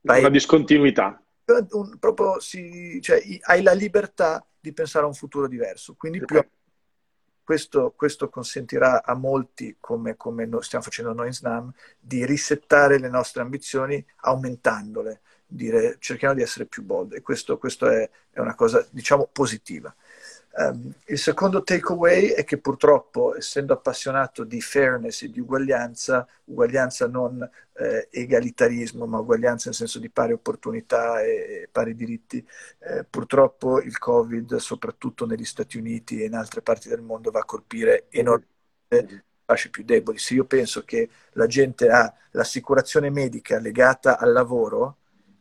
Okay. Una discontinuità. Un, un, proprio si, cioè, hai la libertà di pensare a un futuro diverso. Quindi più, questo, questo consentirà a molti, come, come noi, stiamo facendo noi in SNAM, di risettare le nostre ambizioni aumentandole. Dire cerchiamo di essere più bold, e questo, questo è, è una cosa diciamo positiva. Um, il secondo takeaway è che purtroppo, essendo appassionato di fairness e di uguaglianza, uguaglianza non eh, egalitarismo, ma uguaglianza nel senso di pari opportunità e, e pari diritti, eh, purtroppo il Covid, soprattutto negli Stati Uniti e in altre parti del mondo, va a colpire enormemente fasce più deboli. Se io penso che la gente ha l'assicurazione medica legata al lavoro,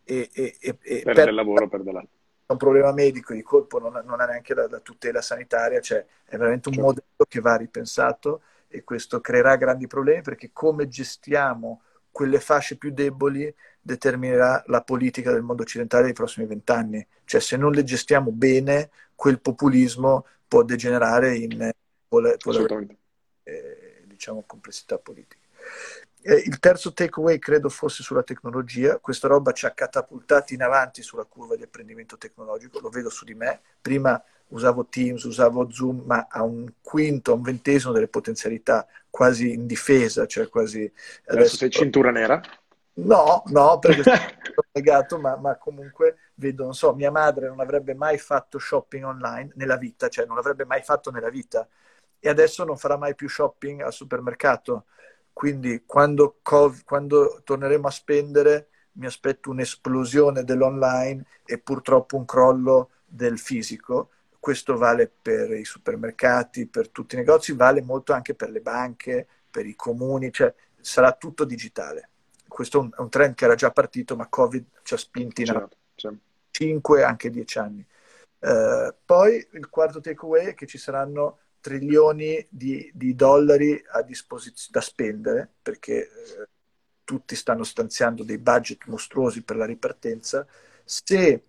E, e, e perde per, il lavoro, perde la... un problema medico di colpo non, non ha neanche la, la tutela sanitaria, cioè è veramente un certo. modello che va ripensato, e questo creerà grandi problemi, perché come gestiamo quelle fasce più deboli determinerà la politica del mondo occidentale dei prossimi vent'anni, cioè se non le gestiamo bene quel populismo può degenerare in pola, pola, eh, diciamo complessità politica. Il terzo takeaway credo fosse sulla tecnologia. Questa roba ci ha catapultati in avanti sulla curva di apprendimento tecnologico, lo vedo su di me. Prima usavo Teams, usavo Zoom, ma a un quinto, a un ventesimo delle potenzialità, quasi in difesa, cioè quasi... Adesso, adesso sei cintura nera? No, no, perché sono legato, ma, ma comunque vedo, non so, mia madre non avrebbe mai fatto shopping online nella vita, cioè non l'avrebbe mai fatto nella vita, e adesso non farà mai più shopping al supermercato. Quindi quando, COVID, quando torneremo a spendere mi aspetto un'esplosione dell'online e purtroppo un crollo del fisico. Questo vale per i supermercati, per tutti i negozi, vale molto anche per le banche, per i comuni, cioè sarà tutto digitale. Questo è un, è un trend che era già partito, ma Covid ci ha spinti in avanti cinque, anche dieci anni. Uh, poi il quarto takeaway è che ci saranno trilioni di, di dollari a disposizione da spendere, perché eh, tutti stanno stanziando dei budget mostruosi per la ripartenza. Se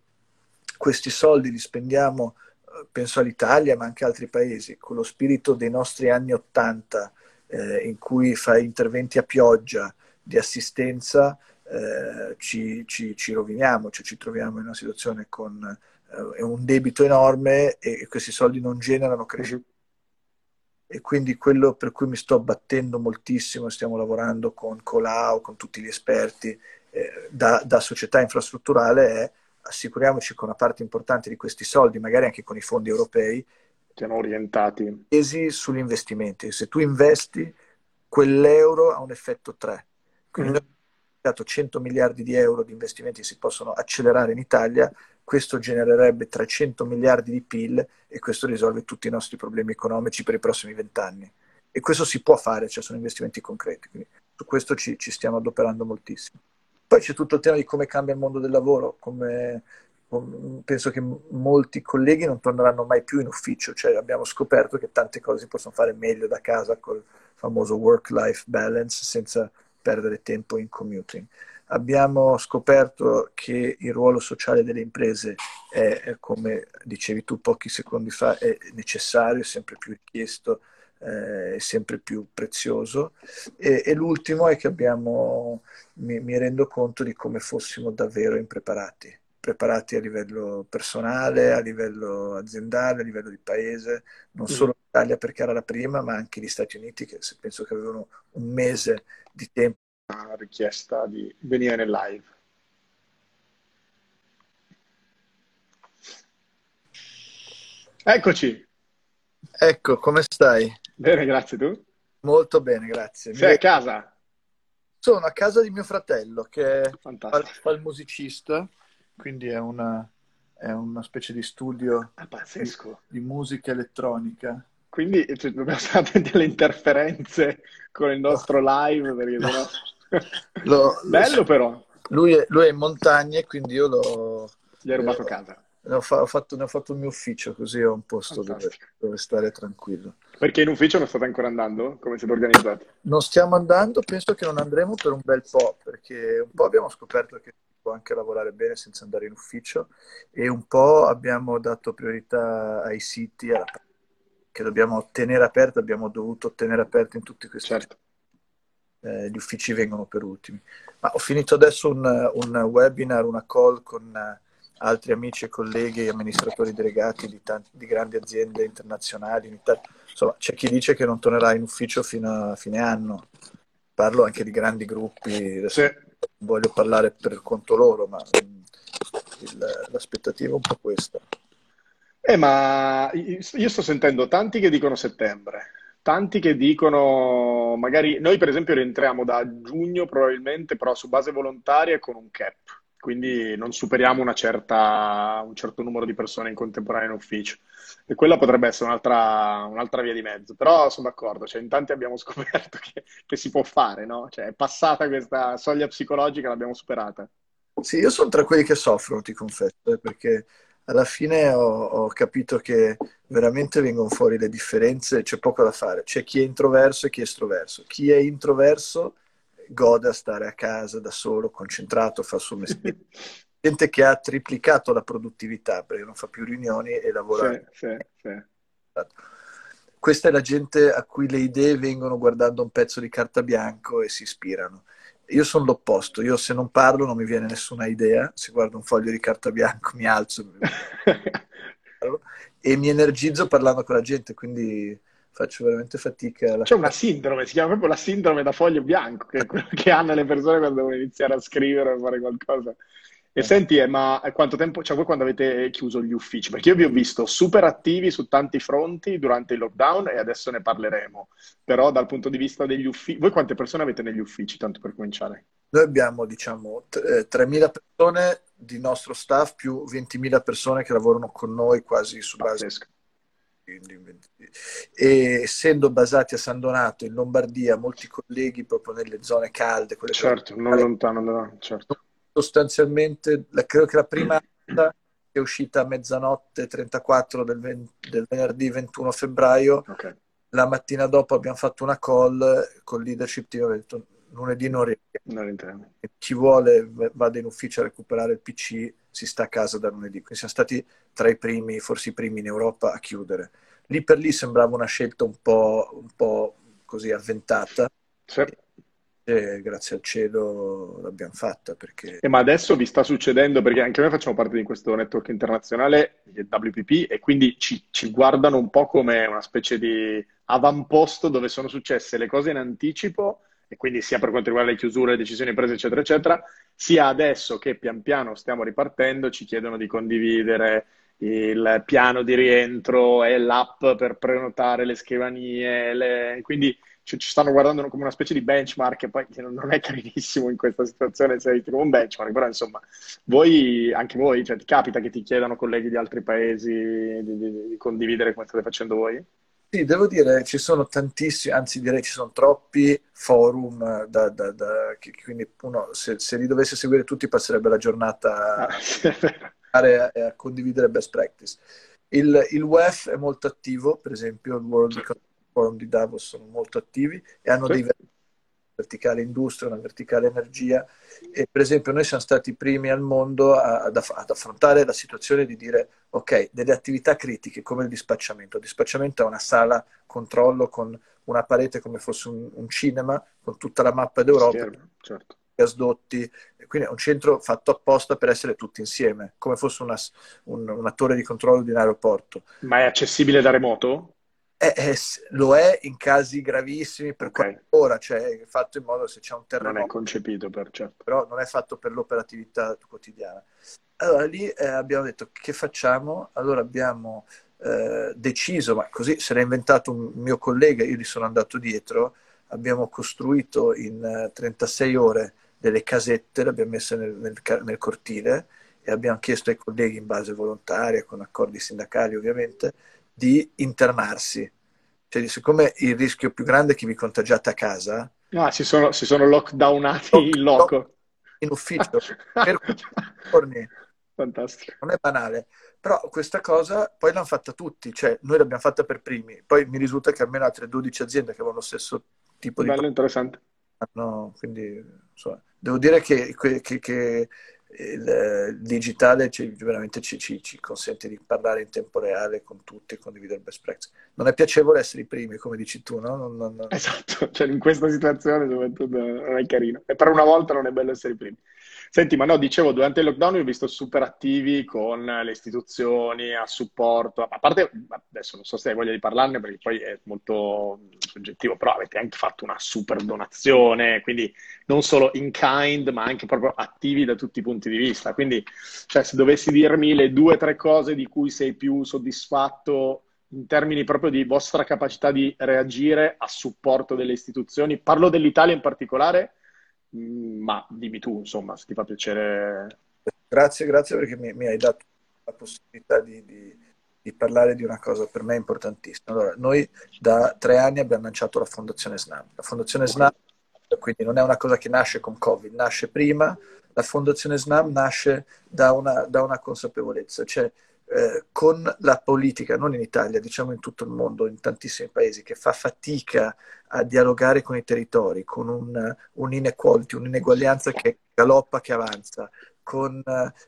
questi soldi li spendiamo, eh, penso all'Italia ma anche altri paesi, con lo spirito dei nostri anni ottanta, eh, in cui fai interventi a pioggia di assistenza, eh, ci, ci, ci roviniamo, cioè ci troviamo in una situazione con eh, un debito enorme, e questi soldi non generano crescita. E quindi quello per cui mi sto battendo moltissimo, stiamo lavorando con Colau, con tutti gli esperti, eh, da, da società infrastrutturale, è assicuriamoci che una parte importante di questi soldi, magari anche con i fondi europei, siano orientati sugli investimenti. Se tu investi, quell'euro ha un effetto tre. Quindi abbiamo dato cento miliardi di euro di investimenti che si possono accelerare in Italia. Questo genererebbe trecento miliardi di P I L, e questo risolve tutti i nostri problemi economici per i prossimi vent'anni. E questo si può fare, cioè sono investimenti concreti. Quindi su questo ci, ci stiamo adoperando moltissimo. Poi c'è tutto il tema di come cambia il mondo del lavoro. Come, come, penso che molti colleghi non torneranno mai più in ufficio. Cioè abbiamo scoperto che tante cose si possono fare meglio da casa col famoso work-life balance senza perdere tempo in commuting. Abbiamo scoperto che il ruolo sociale delle imprese è, come dicevi tu pochi secondi fa, è necessario, è sempre più richiesto. eh, sempre più prezioso, e, e l'ultimo è che abbiamo, mi, mi rendo conto di come fossimo davvero impreparati, preparati a livello personale, a livello aziendale, a livello di paese, non solo l'Italia perché era la prima, ma anche gli Stati Uniti, che penso che avevano un mese di tempo. La richiesta di venire nel live. Eccoci. Ecco, come stai? Bene, grazie, tu? Molto bene, grazie. Sei Mi... a casa? Sono a casa di mio fratello, che Fantastico. fa il musicista, quindi è una, è una specie di studio ah, pazzesco. Di, di musica elettronica. Quindi cioè, dobbiamo stare attenti alle interferenze con il nostro no. live. Perché no. No... Lo, Bello lo... però. Lui è, lui è in montagna e quindi io l'ho... Gli hai rubato eh, casa. Ne ho, fa- ho fatto, ne ho fatto il mio ufficio, così ho un posto dove, dove stare tranquillo. Perché in ufficio non state ancora andando? Come siete organizzati? Non stiamo andando, penso che non andremo per un bel po', perché un po' abbiamo scoperto che può anche lavorare bene senza andare in ufficio, e un po' abbiamo dato priorità ai siti alla... che dobbiamo tenere aperti, abbiamo dovuto tenere aperti in tutti questi certo. eh, gli uffici vengono per ultimi. Ma ho finito adesso un, un webinar, una call con altri amici e colleghi, amministratori delegati di, tanti, di grandi aziende internazionali in Italia. Insomma, c'è chi dice che non tornerà in ufficio fino a fine anno. Parlo anche di grandi gruppi, adesso sì. voglio parlare per conto loro, ma il, l'aspettativa è un po' questa. Eh, ma io sto sentendo tanti che dicono settembre, tanti che dicono magari noi per esempio rientriamo da giugno probabilmente, però su base volontaria con un cap, quindi non superiamo una certa, un certo numero di persone in contemporanea in ufficio, e quella potrebbe essere un'altra, un'altra via di mezzo. Però sono d'accordo, cioè in tanti abbiamo scoperto che, che si può fare, no? Cioè è passata questa soglia psicologica, l'abbiamo superata. Sì, io sono tra quelli che soffrono, ti confesso, perché alla fine ho, ho capito che veramente vengono fuori le differenze, c'è poco da fare, c'è chi è introverso e chi è estroverso. Chi è introverso gode a stare a casa da solo, concentrato, fa il suo mestiere. Gente che ha triplicato la produttività perché non fa più riunioni e lavora. Sì, sì, sì. Questa è la gente a cui le idee vengono guardando un pezzo di carta bianco e si ispirano. Io sono l'opposto, io se non parlo non mi viene nessuna idea, se guardo un foglio di carta bianco mi alzo e mi energizzo parlando con la gente, quindi faccio veramente fatica. Alla... C'è una sindrome, si chiama proprio la sindrome da foglio bianco, che è quello che hanno le persone quando devono iniziare a scrivere o fare qualcosa. E eh. senti, eh, ma quanto tempo, cioè voi quando avete chiuso gli uffici? Perché io vi ho visto super attivi su tanti fronti durante il lockdown e adesso ne parleremo, però dal punto di vista degli uffici, voi quante persone avete negli uffici, tanto per cominciare? Noi abbiamo diciamo t- tremila persone di nostro staff più ventimila persone che lavorano con noi quasi su base. Pazzesco. E essendo basati a San Donato in Lombardia, molti colleghi proprio nelle zone calde, quelle certo, non calde, lontano no, certo. sostanzialmente la, credo che la prima è uscita a mezzanotte trentaquattro del, venti, del venerdì ventuno febbraio, okay. La mattina dopo abbiamo fatto una call con leadership team, ho detto lunedì non rientriamo, chi vuole vada in ufficio a recuperare il P C, si sta a casa da lunedì. Quindi siamo stati tra i primi, forse i primi in Europa a chiudere. Lì per lì sembrava una scelta un po', un po' così avventata, sì. E grazie al cielo l'abbiamo fatta. Perché... Eh, ma adesso vi sta succedendo, perché anche noi facciamo parte di questo network internazionale, il W P P, e quindi ci, ci guardano un po' come una specie di avamposto dove sono successe le cose in anticipo, e quindi sia per quanto riguarda le chiusure, le decisioni prese, eccetera, eccetera, sia adesso che pian piano stiamo ripartendo, ci chiedono di condividere il piano di rientro e l'app per prenotare le scrivanie, le... quindi ci, ci stanno guardando come una specie di benchmark, che poi che non è carinissimo in questa situazione, sei tipo un benchmark, però insomma, voi, anche voi, cioè ti capita che ti chiedano colleghi di altri paesi di, di, di condividere come state facendo voi? Sì, devo dire, ci sono tantissimi, anzi direi ci sono troppi forum, da, da, da, che, quindi uno se, se li dovesse seguire tutti passerebbe la giornata ah, a, a condividere best practice. Il, il W E F è molto attivo, per esempio il World Economic Forum di Davos sono molto attivi e hanno sì. dei verticale industria, una verticale energia, e per esempio noi siamo stati i primi al mondo ad, aff- ad affrontare la situazione di dire ok, delle attività critiche come il dispacciamento. Il dispacciamento è una sala controllo con una parete come fosse un, un cinema, con tutta la mappa d'Europa, certo, certo. gasdotti, quindi è un centro fatto apposta per essere tutti insieme, come fosse una, un, una torre di controllo di un aeroporto. Ma è accessibile da remoto? Eh, eh, lo è in casi gravissimi, per okay. ora, cioè fatto in modo se c'è un terremoto. Non è concepito per certo. Però non è fatto per l'operatività quotidiana. Allora lì eh, abbiamo detto che facciamo? Allora abbiamo eh, deciso, ma così se l'ha inventato un mio collega, io gli sono andato dietro, abbiamo costruito in uh, trentasei ore delle casette, le abbiamo messe nel, nel, nel cortile e abbiamo chiesto ai colleghi in base volontaria, con accordi sindacali ovviamente, di internarsi, cioè siccome il rischio più grande è che vi contagiate a casa, ah, si sono, si sono lockdownati lock, in loco in ufficio per giorni. Fantastico. Non è banale, però questa cosa poi l'hanno fatta tutti, cioè noi l'abbiamo fatta per primi, poi mi risulta che almeno altre dodici aziende che avevano lo stesso tipo bello di... Bello interessante. No, quindi insomma, devo dire che, che, che, che il digitale cioè, veramente ci, ci, ci consente di parlare in tempo reale con tutti e condividere best practice. Non è piacevole essere i primi, come dici tu, no? Non, non, non... Esatto, cioè in questa situazione soprattutto non è carino. E per una volta non è bello essere i primi. Senti, ma no, dicevo, durante il lockdown io ho visto super attivi con le istituzioni, a supporto, a parte, adesso non so se hai voglia di parlarne perché poi è molto soggettivo, però avete anche fatto una super donazione, quindi non solo in kind, ma anche proprio attivi da tutti i punti di vista. Quindi, cioè, se dovessi dirmi le due o tre cose di cui sei più soddisfatto in termini proprio di vostra capacità di reagire a supporto delle istituzioni, parlo dell'Italia in particolare, ma dimmi tu, insomma, se ti fa piacere. Grazie, grazie perché mi, mi hai dato la possibilità di, di, di parlare di una cosa per me importantissima. Allora, noi da tre anni abbiamo lanciato la Fondazione SNAM. La Fondazione SNAM, quindi non è una cosa che nasce con Covid, nasce prima. La Fondazione SNAM nasce da una, da una consapevolezza, cioè eh, con la politica, non in Italia, diciamo in tutto il mondo, in tantissimi paesi, che fa fatica a dialogare con i territori, con un, un inequality, un'ineguaglianza che galoppa, che avanza, con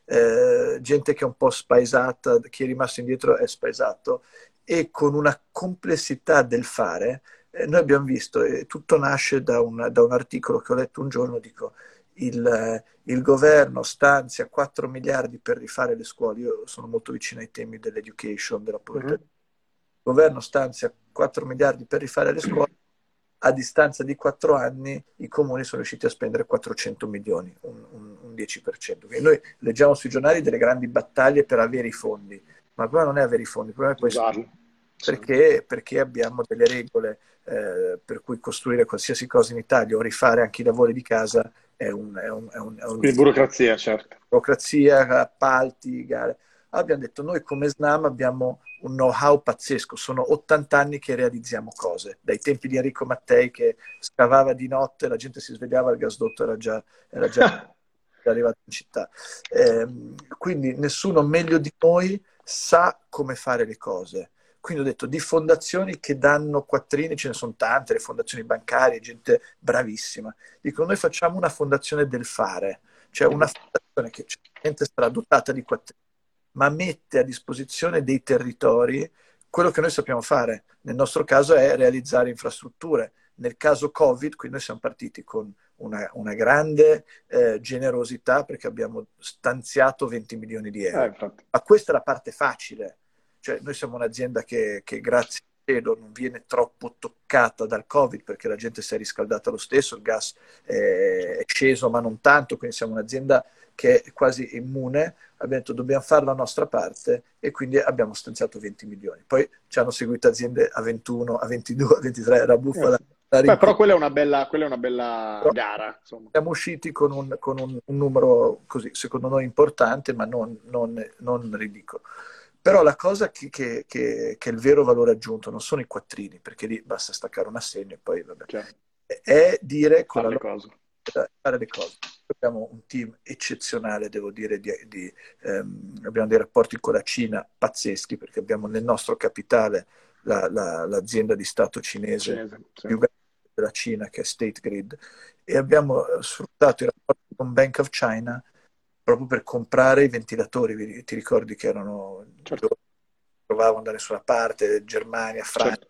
eh, gente che è un po' spaesata, chi è rimasto indietro è spaesato, e con una complessità del fare. Eh, noi abbiamo visto, eh, tutto nasce da un, da un articolo che ho letto un giorno, dico, Il, il governo stanzia quattro miliardi per rifare le scuole. Io sono molto vicino ai temi dell'education, della povertà. Mm-hmm. Il governo stanzia quattro miliardi per rifare le scuole, a distanza di quattro anni i comuni sono riusciti a spendere quattrocento milioni, un, un, un dieci per cento. Quindi noi leggiamo sui giornali delle grandi battaglie per avere i fondi, ma il problema non è avere i fondi, il problema è questo. Esatto. Perché, perché abbiamo delle regole eh, per cui costruire qualsiasi cosa in Italia o rifare anche i lavori di casa è un... È un, è un, è un Quindi burocrazia, certo. Burocrazia, appalti, gare. Abbiamo detto, noi come SNAM abbiamo un know-how pazzesco, sono ottanta anni che realizziamo cose, dai tempi di Enrico Mattei che scavava di notte, la gente si svegliava, il gasdotto era già... Era già arrivato in città. Eh, quindi nessuno meglio di noi sa come fare le cose. Quindi ho detto, di fondazioni che danno quattrini, ce ne sono tante, le fondazioni bancarie, gente bravissima. Dico, noi facciamo una fondazione del fare, cioè una fondazione che certamente sarà dotata di quattrini, ma mette a disposizione dei territori quello che noi sappiamo fare. Nel nostro caso è realizzare infrastrutture. Nel caso Covid, quindi noi siamo partiti con una, una grande eh, generosità perché abbiamo stanziato venti milioni di euro. Eh, ma questa è la parte facile. Cioè, noi siamo un'azienda che, che grazie al cielo non viene troppo toccata dal Covid perché la gente si è riscaldata lo stesso, il gas è sceso ma non tanto, quindi siamo un'azienda che è quasi immune. Abbiamo detto dobbiamo fare la nostra parte e quindi abbiamo stanziato venti milioni. Poi ci hanno seguito aziende a ventuno, a ventidue, a ventitré, era buffa la, la Beh, però quella è una bella, quella è una bella però, gara. Insomma. Siamo usciti con, un, con un, un numero così, secondo noi importante ma non, non, non ridicolo. Però la cosa che, che, che, che è il vero valore aggiunto non sono i quattrini, perché lì basta staccare un assegno e poi vabbè. Chiaro. È dire con fare, la loro... le fare le cose. Abbiamo un team eccezionale, devo dire, di, di, ehm, abbiamo dei rapporti con la Cina pazzeschi, perché abbiamo nel nostro capitale la, la, l'azienda di Stato cinese, cinese sì. più grande della Cina, che è State Grid, e abbiamo sfruttato i rapporti con Bank of China proprio per comprare i ventilatori. Ti ricordi che erano, certo, provavano da nessuna parte, Germania, Francia,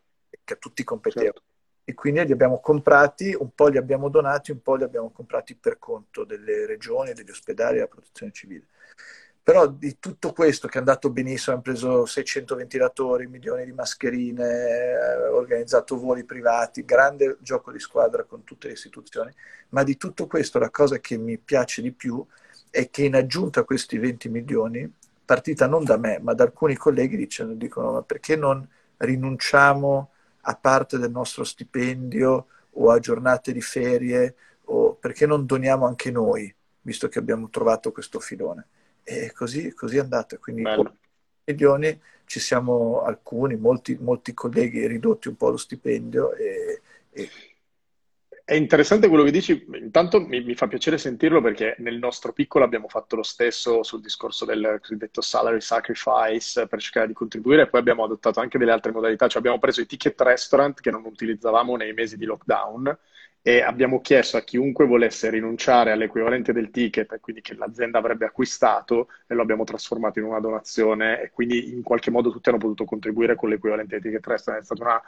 certo, tutti competevano, certo, e quindi li abbiamo comprati, un po' li abbiamo donati, un po' li abbiamo comprati per conto delle regioni, degli ospedali e della protezione civile. Però di tutto questo, che è andato benissimo, hanno preso seicento ventilatori, milioni di mascherine, organizzato voli privati, grande gioco di squadra con tutte le istituzioni, ma di tutto questo la cosa che mi piace di più è che in aggiunta a questi venti milioni, partita non da me ma da alcuni colleghi, dicono, dicono ma perché non rinunciamo a parte del nostro stipendio o a giornate di ferie, o perché non doniamo anche noi, visto che abbiamo trovato questo filone. E così, così è andata. Quindi milioni, ci siamo alcuni, molti, molti colleghi ridotti un po' lo stipendio. E, e... È interessante quello che dici, intanto mi, mi fa piacere sentirlo, perché nel nostro piccolo abbiamo fatto lo stesso sul discorso del cosiddetto salary sacrifice per cercare di contribuire, e poi abbiamo adottato anche delle altre modalità, cioè abbiamo preso i ticket restaurant che non utilizzavamo nei mesi di lockdown e abbiamo chiesto a chiunque volesse rinunciare all'equivalente del ticket, e quindi che l'azienda avrebbe acquistato, e lo abbiamo trasformato in una donazione, e quindi in qualche modo tutti hanno potuto contribuire con l'equivalente del ticket restaurant. È stato una,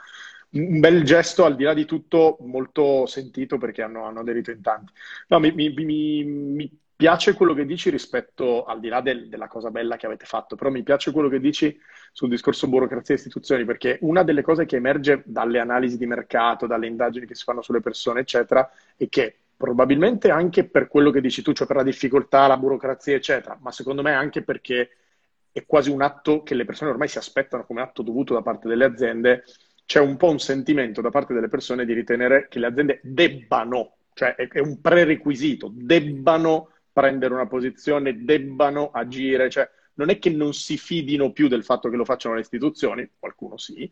un bel gesto, al di là di tutto molto sentito, perché hanno, hanno aderito in tanti. No, mi, mi, mi, mi piace quello che dici rispetto, al di là del, della cosa bella che avete fatto, però mi piace quello che dici sul discorso burocrazia e istituzioni, perché una delle cose che emerge dalle analisi di mercato, dalle indagini che si fanno sulle persone, eccetera, è che probabilmente anche per quello che dici tu, cioè per la difficoltà, la burocrazia, eccetera, ma secondo me anche perché è quasi un atto che le persone ormai si aspettano come atto dovuto da parte delle aziende, c'è un po' un sentimento da parte delle persone di ritenere che le aziende debbano, cioè è, è un prerequisito, debbano prendere una posizione, debbano agire, cioè non è che non si fidino più del fatto che lo facciano le istituzioni, qualcuno sì,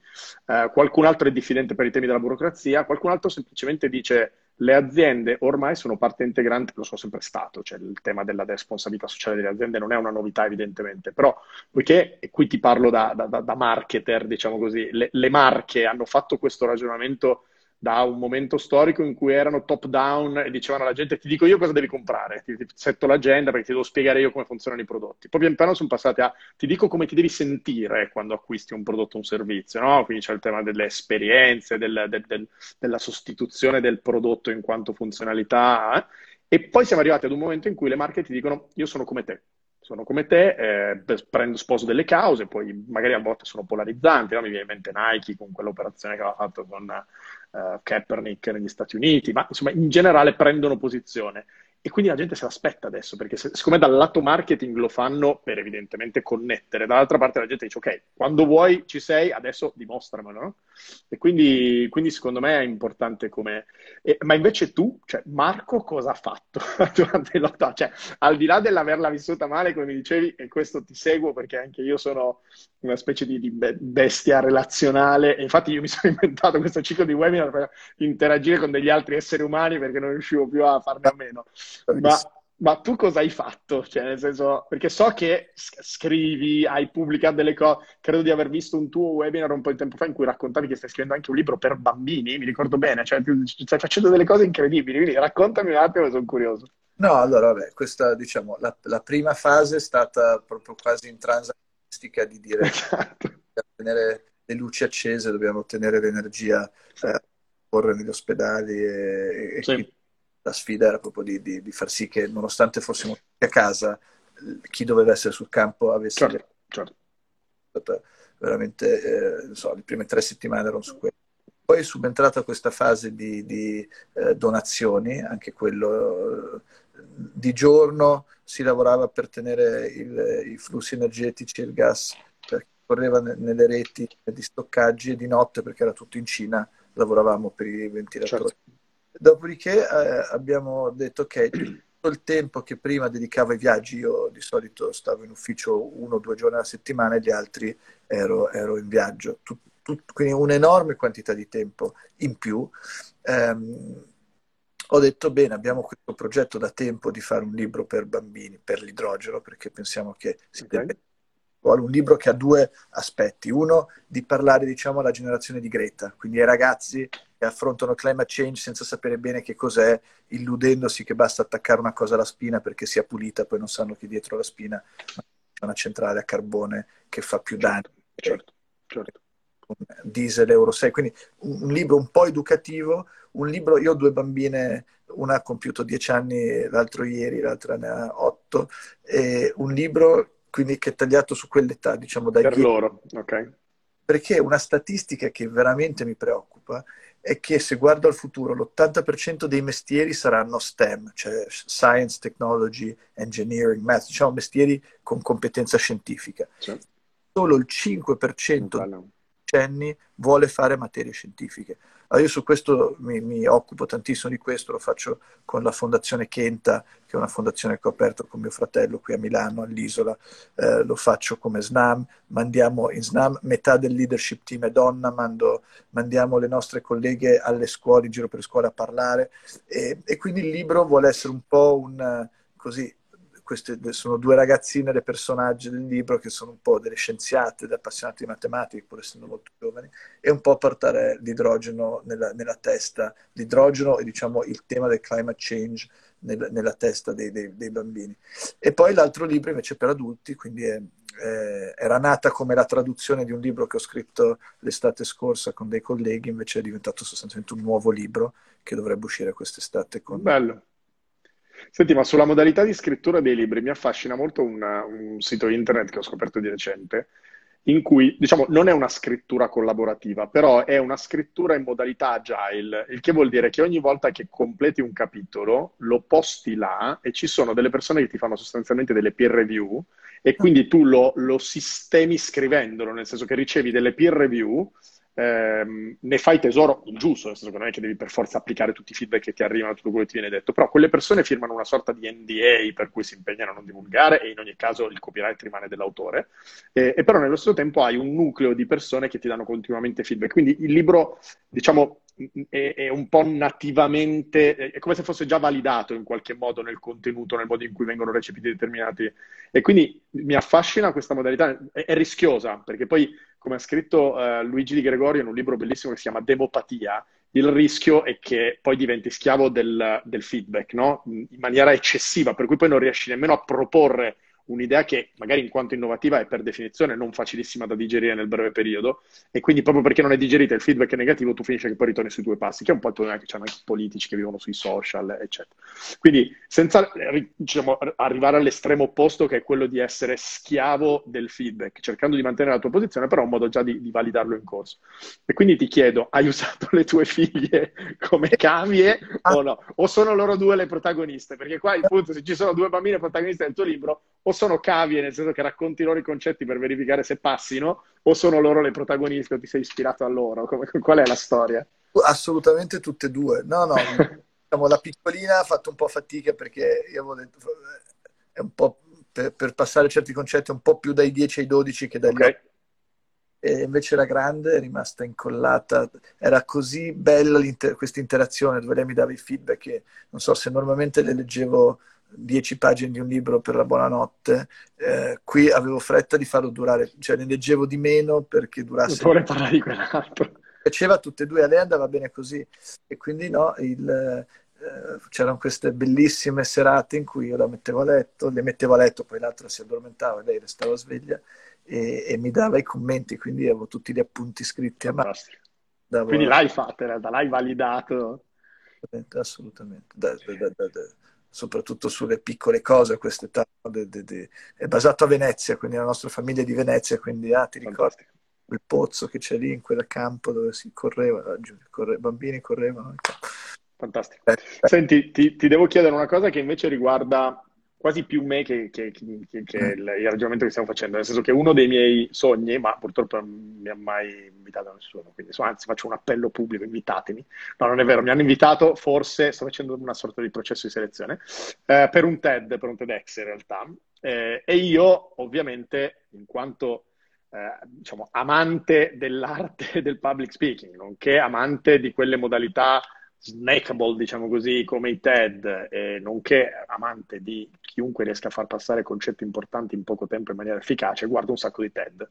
eh, qualcun altro è diffidente per i temi della burocrazia, qualcun altro semplicemente dice le aziende ormai sono parte integrante, lo sono sempre stato, cioè il tema della responsabilità sociale delle aziende non è una novità evidentemente, però poiché, e qui ti parlo da, da, da marketer, diciamo così, le, le marche hanno fatto questo ragionamento da un momento storico in cui erano top down e dicevano alla gente ti dico io cosa devi comprare, ti, ti setto l'agenda perché ti devo spiegare io come funzionano i prodotti. Poi pian piano sono passati a ti dico come ti devi sentire quando acquisti un prodotto o un servizio, no? Quindi c'è il tema delle esperienze, del, del, del, della sostituzione del prodotto in quanto funzionalità, eh? E poi siamo arrivati ad un momento in cui le marche ti dicono io sono come te. Sono come te, eh, prendo sposo delle cause, poi magari a volte sono polarizzanti, no? Mi viene in mente Nike con quell'operazione che aveva fatto con uh, Kaepernick negli Stati Uniti, ma insomma in generale prendono posizione. E quindi la gente se l'aspetta adesso, perché se, siccome dal lato marketing lo fanno per evidentemente connettere, dall'altra parte la gente dice ok, quando vuoi ci sei, adesso dimostramelo, no? E quindi, quindi secondo me è importante come... E, ma invece tu, cioè Marco cosa ha fatto durante il lockdown? Cioè, al di là dell'averla vissuta male, come mi dicevi, e questo ti seguo perché anche io sono una specie di, di bestia relazionale, e infatti io mi sono inventato questo ciclo di webinar per interagire con degli altri esseri umani perché non riuscivo più a farne a meno. Ma, ma tu cosa hai fatto? Cioè, nel senso, perché so che scrivi, hai pubblicato delle cose, credo di aver visto un tuo webinar un po' di tempo fa in cui raccontavi che stai scrivendo anche un libro per bambini, mi ricordo bene, cioè tu stai facendo delle cose incredibili, quindi raccontami un attimo, sono curioso. No, allora, vabbè, questa, diciamo, la, la prima fase è stata proprio quasi intransagonistica di dire esatto. Dobbiamo tenere le luci accese, dobbiamo ottenere l'energia, eh, correre negli ospedali e, e sì. Chi... La sfida era proprio di, di, di far sì che, nonostante fossimo a casa, chi doveva essere sul campo avesse... Certo, certo. Veramente, eh, non so, le prime tre settimane erano su quello. Poi è subentrata questa fase di, di eh, donazioni, anche quello... Eh, di giorno si lavorava per tenere il, i flussi energetici e il gas, perché correva ne, nelle reti di stoccaggi, e di notte, perché era tutto in Cina, lavoravamo per i ventilatori. Certo. Dopodiché eh, abbiamo detto ok, tutto il tempo che prima dedicavo ai viaggi, io di solito stavo in ufficio uno o due giorni alla settimana e gli altri ero, ero in viaggio, tut, tut, quindi un'enorme quantità di tempo in più. Ehm, ho detto bene, abbiamo questo progetto da tempo di fare un libro per bambini, per l'idrogeno, perché pensiamo che si okay. debba un libro che ha due aspetti. Uno, di parlare, diciamo, alla generazione di Greta, quindi ai ragazzi che affrontano climate change senza sapere bene che cos'è, illudendosi che basta attaccare una cosa alla spina perché sia pulita, poi non sanno che dietro la spina c'è una centrale a carbone che fa più danni. Certo, certo. Diesel Euro sei, quindi un libro un po' educativo, un libro, io ho due bambine, una ha compiuto dieci anni l'altro ieri, l'altra ne ha otto, e un libro quindi che è tagliato su quell'età, diciamo dai per loro, ok. Perché una statistica che veramente mi preoccupa è che se guardo al futuro l'ottanta per cento dei mestieri saranno STEM, cioè Science, Technology, Engineering, Math, diciamo mestieri con competenza scientifica. Certo. Solo il cinque per cento vuole fare materie scientifiche. Allora io su questo mi, mi occupo tantissimo di questo, lo faccio con la Fondazione Kenta, che è una fondazione che ho aperto con mio fratello qui a Milano, all'Isola, eh, lo faccio come SNAM, mandiamo in SNAM, metà del leadership team è donna, mando, mandiamo le nostre colleghe alle scuole, in giro per le scuole a parlare, e, e quindi il libro vuole essere un po' un così. Queste sono due ragazzine, le personaggi del libro, che sono un po' delle scienziate, appassionate di matematica, pur essendo molto giovani, e un po' portare l'idrogeno nella, nella testa, l'idrogeno e diciamo il tema del climate change nel, nella testa dei, dei, dei bambini. E poi l'altro libro invece per adulti, quindi è, è, era nata come la traduzione di un libro che ho scritto l'estate scorsa con dei colleghi, invece è diventato sostanzialmente un nuovo libro che dovrebbe uscire quest'estate. Con... Bello. Senti, ma sulla modalità di scrittura dei libri mi affascina molto una, un sito internet che ho scoperto di recente, in cui, diciamo, non è una scrittura collaborativa, però è una scrittura in modalità agile, il che vuol dire che ogni volta che completi un capitolo lo posti là e ci sono delle persone che ti fanno sostanzialmente delle peer review e quindi tu lo, lo sistemi scrivendolo, nel senso che ricevi delle peer review, Ehm, ne fai tesoro il giusto, nel senso che non è che devi per forza applicare tutti i feedback che ti arrivano, tutto quello che ti viene detto, però quelle persone firmano una sorta di N D A per cui si impegnano a non divulgare e in ogni caso il copyright rimane dell'autore, e, e però nello stesso tempo hai un nucleo di persone che ti danno continuamente feedback, quindi il libro, diciamo, è, è un po' nativamente, è come se fosse già validato in qualche modo nel contenuto, nel modo in cui vengono recepiti determinati, e quindi mi affascina questa modalità, è, è rischiosa perché poi, come ha scritto uh, Luigi Di Gregorio in un libro bellissimo che si chiama Demopatia, il rischio è che poi diventi schiavo del, del feedback, no? In maniera eccessiva, per cui poi non riesci nemmeno a proporre un'idea che magari in quanto innovativa è per definizione non facilissima da digerire nel breve periodo, e quindi proprio perché non è digerita, il feedback è negativo, tu finisci che poi ritorni sui tuoi passi, che è un po' il problema che c'hanno anche i politici che vivono sui social, eccetera. Quindi senza, diciamo, arrivare all'estremo opposto che è quello di essere schiavo del feedback, cercando di mantenere la tua posizione, però è un modo già di, di validarlo in corso. E quindi ti chiedo, hai usato le tue figlie come cavie o no? O sono loro due le protagoniste? Perché qua il punto, se ci sono due bambine protagoniste del tuo libro, o sono cavie, nel senso che racconti loro i concetti per verificare se passino, o sono loro le protagoniste o ti sei ispirato a loro? Come, qual è la storia? Assolutamente tutte e due. No, no, diciamo, la piccolina ha fatto un po' fatica perché io avevo detto, è un po' per, per passare certi concetti un po' più dai dieci ai dodici che dagli okay. E invece la grande è rimasta incollata, era così bella questa interazione dove lei mi dava i feedback che non so, se normalmente le leggevo dieci pagine di un libro per la buonanotte, eh, qui avevo fretta di farlo durare, cioè ne leggevo di meno perché durasse. Non parlare di quell'altro. Piaceva a tutte e due, a lei andava bene così, e quindi no, il, eh, c'erano queste bellissime serate in cui io la mettevo a letto, le mettevo a letto, poi l'altra si addormentava e lei restava sveglia e, e mi dava i commenti, quindi avevo tutti gli appunti scritti a mano. Davo... Quindi l'hai fatta, in realtà l'hai validato. Assolutamente. Da, da, da, da. Soprattutto sulle piccole cose a quest'età, de, de, de. È basato a Venezia, quindi la nostra famiglia è di Venezia, quindi ah, ti ricordi quel pozzo che c'è lì in quel campo dove si correva, i corre, bambini correvano. Fantastico. Eh, Senti, ti, ti devo chiedere una cosa che invece riguarda quasi più me che, che, che, che il, il ragionamento che stiamo facendo, nel senso che uno dei miei sogni, ma purtroppo non mi ha mai invitato nessuno, quindi anzi faccio un appello pubblico, invitatemi, no, non è vero, mi hanno invitato, forse sto facendo una sorta di processo di selezione, eh, per un TED, per un TEDx in realtà, eh, e io ovviamente, in quanto eh, diciamo amante dell'arte del public speaking, nonché amante di quelle modalità snackable, diciamo così, come i TED, eh, nonché amante di chiunque riesca a far passare concetti importanti in poco tempo in maniera efficace, guardo un sacco di TED.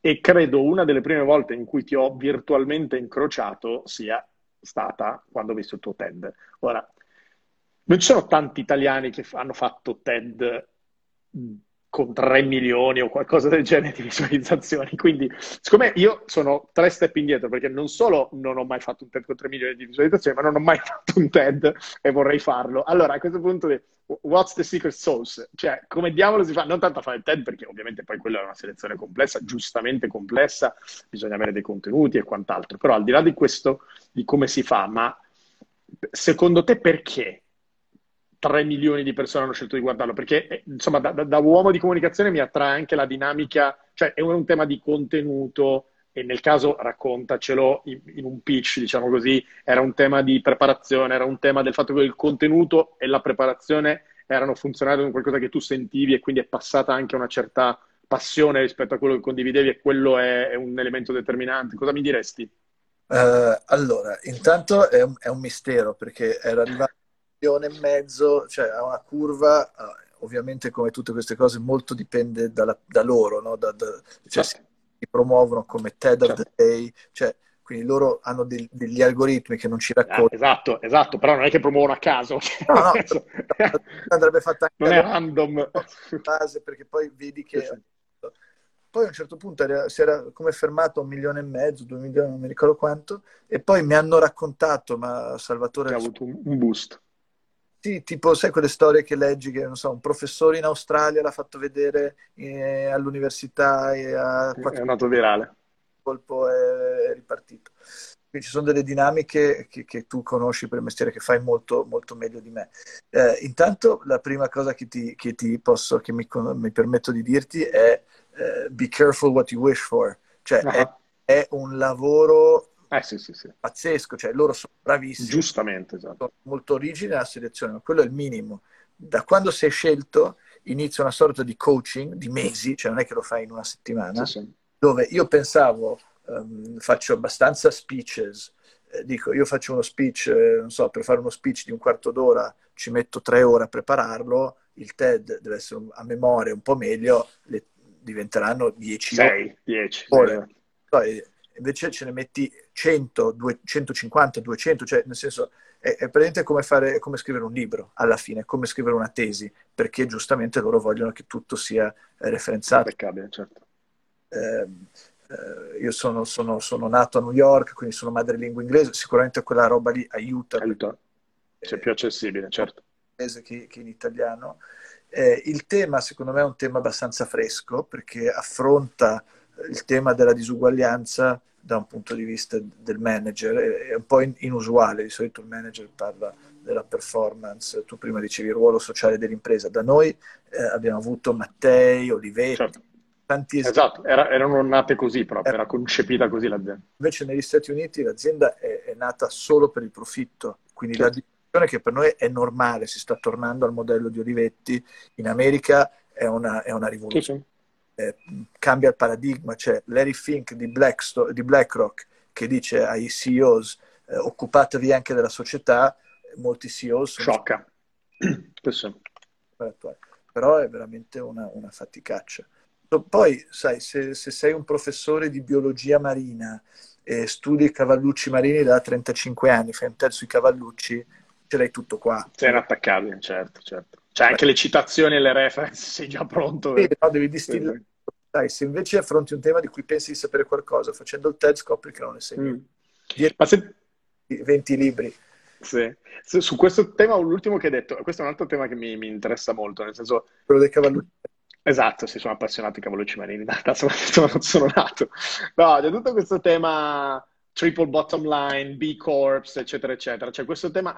E credo una delle prime volte in cui ti ho virtualmente incrociato sia stata quando ho visto il tuo TED. Ora, non ci sono tanti italiani che f- hanno fatto TED con tre milioni o qualcosa del genere di visualizzazioni, quindi siccome io sono tre step indietro, perché non solo non ho mai fatto un TED con tre milioni di visualizzazioni, ma non ho mai fatto un TED e vorrei farlo. Allora, a questo punto, what's the secret sauce? Cioè, come diavolo si fa? Non tanto a fare il TED, perché ovviamente poi quella è una selezione complessa, giustamente complessa, bisogna avere dei contenuti e quant'altro, però al di là di questo, di come si fa, ma secondo te perché tre milioni di persone hanno scelto di guardarlo? Perché, insomma, da, da, da uomo di comunicazione mi attrae anche la dinamica, cioè è un, un tema di contenuto, e nel caso raccontacelo in, in un pitch, diciamo così, era un tema di preparazione, era un tema del fatto che il contenuto e la preparazione erano funzionali con qualcosa che tu sentivi, e quindi è passata anche una certa passione rispetto a quello che condividevi, e quello è, è un elemento determinante. Cosa mi diresti? Uh, allora, intanto è un, è un mistero, perché era arrivato e mezzo, cioè ha una curva, ovviamente come tutte queste cose molto dipende dalla, da loro, no? da, da, cioè, certo. Si promuovono come TED certo. of the Day, cioè, quindi loro hanno dei, degli algoritmi che non ci raccontano. Ah, esatto, esatto, però non è che promuovono a caso. No, no, andrebbe fatta anche non è random. Base, perché poi vedi che... Sì, sì. Poi a un certo punto era, si era come fermato a un milione e mezzo, due milioni, non mi ricordo quanto, e poi mi hanno raccontato, ma Salvatore... ha avuto un, un boost. Sì, tipo, sai quelle storie che leggi che, non so, un professore in Australia l'ha fatto vedere eh, all'università e a quattro... è andato virale. Il colpo è ripartito. Quindi ci sono delle dinamiche che, che tu conosci per il mestiere, che fai molto, molto meglio di me. Eh, intanto la prima cosa che ti, che ti posso, che mi, mi permetto di dirti è eh, be careful what you wish for. Cioè, uh-huh. è, è un lavoro... Eh, sì, sì, sì. Pazzesco, cioè loro sono bravissimi, giustamente, esatto. Sono molto rigidi nella selezione, ma quello è il minimo. Da quando sei scelto inizia una sorta di coaching di mesi, cioè non è che lo fai in una settimana, sì, sì. Dove io pensavo um, faccio abbastanza speeches, eh, dico io faccio uno speech, eh, non so, per fare uno speech di un quarto d'ora ci metto tre ore a prepararlo, il TED deve essere a memoria un po' meglio, le, diventeranno dieci sei, dieci ore. Poi, invece ce ne metti cento, centocinquanta, duecento, cioè nel senso è, è praticamente come fare, è come scrivere un libro alla fine, è come scrivere una tesi, perché giustamente loro vogliono che tutto sia referenziato. Impeccabile, certo. Eh, eh, io sono, sono, sono nato a New York, quindi sono madrelingua inglese, sicuramente quella roba lì aiuta. Aiuta, c'è eh, più accessibile, certo. Che, che in italiano. Eh, il tema secondo me è un tema abbastanza fresco, perché affronta il tema della disuguaglianza da un punto di vista del manager, è un po' inusuale, di solito il manager parla della performance, tu prima dicevi il ruolo sociale dell'impresa, da noi eh, abbiamo avuto Mattei, Olivetti, certo. Tanti es- esatto, era, erano nate così proprio, era, era concepita così l'azienda. Invece negli Stati Uniti l'azienda è, è nata solo per il profitto, quindi certo. La discussione che per noi è normale, si sta tornando al modello di Olivetti, in America è una, è una rivoluzione. Sì, sì. Eh, cambia il paradigma, c'è Larry Fink di, Blacksto- di BlackRock che dice ai C E Os eh, occupatevi anche della società, molti C E O sciocca sono... però è veramente una, una faticaccia. Poi sai, se, se sei un professore di biologia marina e studi cavallucci marini da trentacinque anni, fai un terzo di cavallucci, ce l'hai tutto qua, sei inattaccabile, certo, certo. C'è anche le citazioni e le reference, sei già pronto. Sì, no, devi distillare. Dai, se invece affronti un tema di cui pensi di sapere qualcosa, facendo il TED scopri che non ne sei più. Mm. Ma se... venti libri. Sì. Su questo tema, l'ultimo che hai detto, questo è un altro tema che mi, mi interessa molto, nel senso... quello dei cavallucci. Esatto, si sono appassionati ai cavallucci marini, da sono, non sono nato. No, c'è tutto questo tema... triple bottom line, B Corps, eccetera, eccetera. Cioè questo tema,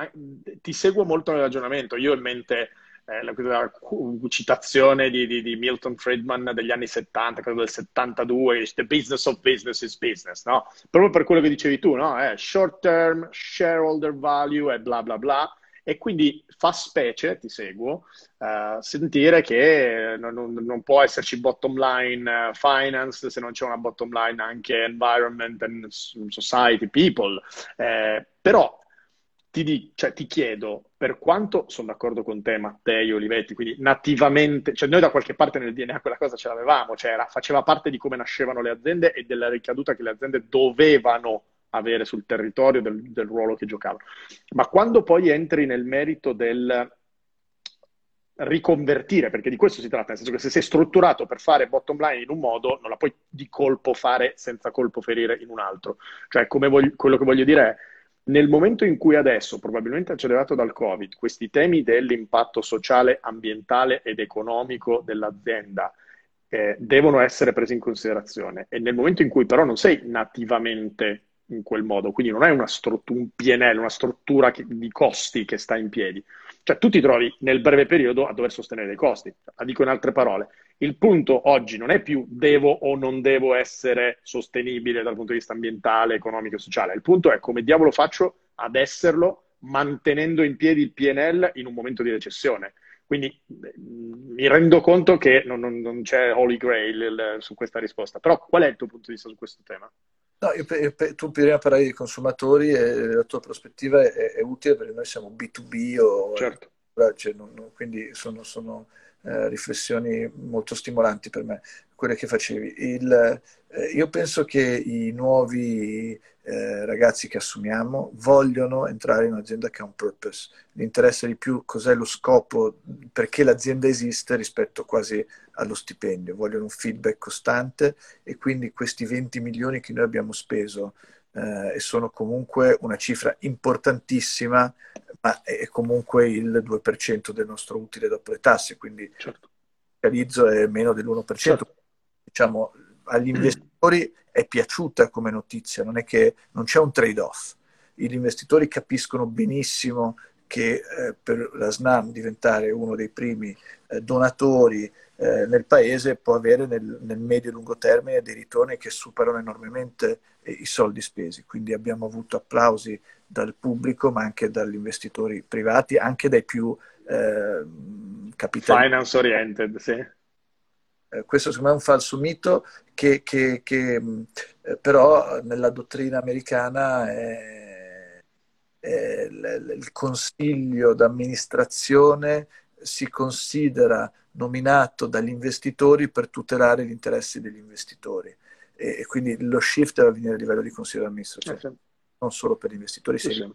ti seguo molto nel ragionamento. Io ho in mente eh, la, la citazione di, di, di Milton Friedman degli anni settanta, credo del settantadue, the business of business is business, no? Proprio per quello che dicevi tu, no? Eh, short term, shareholder value e bla bla bla. E quindi fa specie, ti seguo, uh, sentire che non, non, non può esserci bottom line uh, finance se non c'è una bottom line anche environment and society, people. Eh, però ti, di, cioè, ti chiedo, per quanto sono d'accordo con te, Mattei, Olivetti, quindi nativamente, cioè noi da qualche parte nel D N A quella cosa ce l'avevamo, cioè era, faceva parte di come nascevano le aziende e della ricaduta che le aziende dovevano avere sul territorio, del, del ruolo che giocavano. Ma quando poi entri nel merito del riconvertire, perché di questo si tratta, nel senso che se sei strutturato per fare bottom line in un modo, non la puoi di colpo fare senza colpo ferire in un altro. Cioè, come voglio, quello che voglio dire è, nel momento in cui adesso, probabilmente accelerato dal Covid, questi temi dell'impatto sociale, ambientale ed economico dell'azienda eh, devono essere presi in considerazione, e nel momento in cui però non sei nativamente in quel modo, quindi non hai una struttura, un P and L, una struttura che, di costi che sta in piedi, cioè tu ti trovi nel breve periodo a dover sostenere dei costi. La dico in altre parole, il punto oggi non è più devo o non devo essere sostenibile dal punto di vista ambientale, economico e sociale, il punto è come diavolo faccio ad esserlo mantenendo in piedi il P and L in un momento di recessione. Quindi mi rendo conto che non, non, non c'è Holy Grail il, su questa risposta, però qual è il tuo punto di vista su questo tema? No, io, tu prima parlavi di consumatori e la tua prospettiva è, è utile perché noi siamo B to B o, certo. Cioè, non, non, quindi sono, sono eh, riflessioni molto stimolanti per me, quelle che facevi. Il, eh, io penso che i nuovi eh, ragazzi che assumiamo vogliono entrare in un'azienda che ha un purpose, gli interessa di più cos'è lo scopo, perché l'azienda esiste rispetto quasi allo stipendio, vogliono un feedback costante, e quindi questi venti milioni che noi abbiamo speso eh, e sono comunque una cifra importantissima, ma è comunque il due per cento del nostro utile dopo le tasse, quindi certo. Il realizzo è meno dell'uno per cento, certo. Diciamo, agli investitori è piaciuta come notizia, non è che non c'è un trade-off, gli investitori capiscono benissimo che eh, per la SNAM diventare uno dei primi eh, donatori eh, nel paese può avere nel, nel medio e lungo termine dei ritorni che superano enormemente eh, i soldi spesi, quindi abbiamo avuto applausi dal pubblico ma anche dagli investitori privati, anche dai più eh, capitali finance oriented, sì. Eh, questo secondo me è un falso mito che, che, che eh, però nella dottrina americana è il consiglio d'amministrazione si considera nominato dagli investitori per tutelare gli interessi degli investitori, e quindi lo shift deve avvenire a livello di consiglio d'amministrazione, okay. Non solo per gli investitori, sì, sì.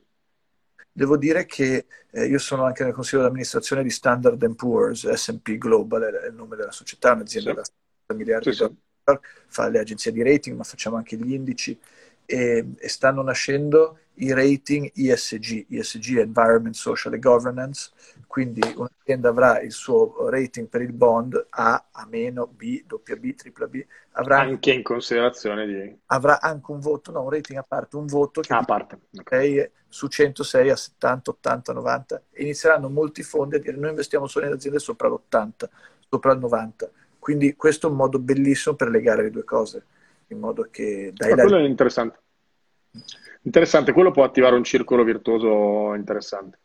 Devo dire che eh, io sono anche nel consiglio d'amministrazione di Standard and Poor's, S and P Global è il nome della società, un'azienda, sì, da sessanta miliardi, sì, di dollari, fa le agenzie di rating ma facciamo anche gli indici, e, e stanno nascendo i rating E S G, E S G Environment, Social and Governance, quindi un'azienda avrà il suo rating per il bond A, A-, B, W B, tripla B, avrà anche in considerazione di... avrà anche un voto, no, un rating a parte, un voto che a parte. Okay. Su centosei a settanta, ottanta, novanta, e inizieranno molti fondi a dire noi investiamo solo in aziende sopra l'ottanta, sopra il novanta, quindi questo è un modo bellissimo per legare le due cose, in modo che... Dai, Ma quello dai... è interessante. Interessante, quello può attivare un circolo virtuoso interessante.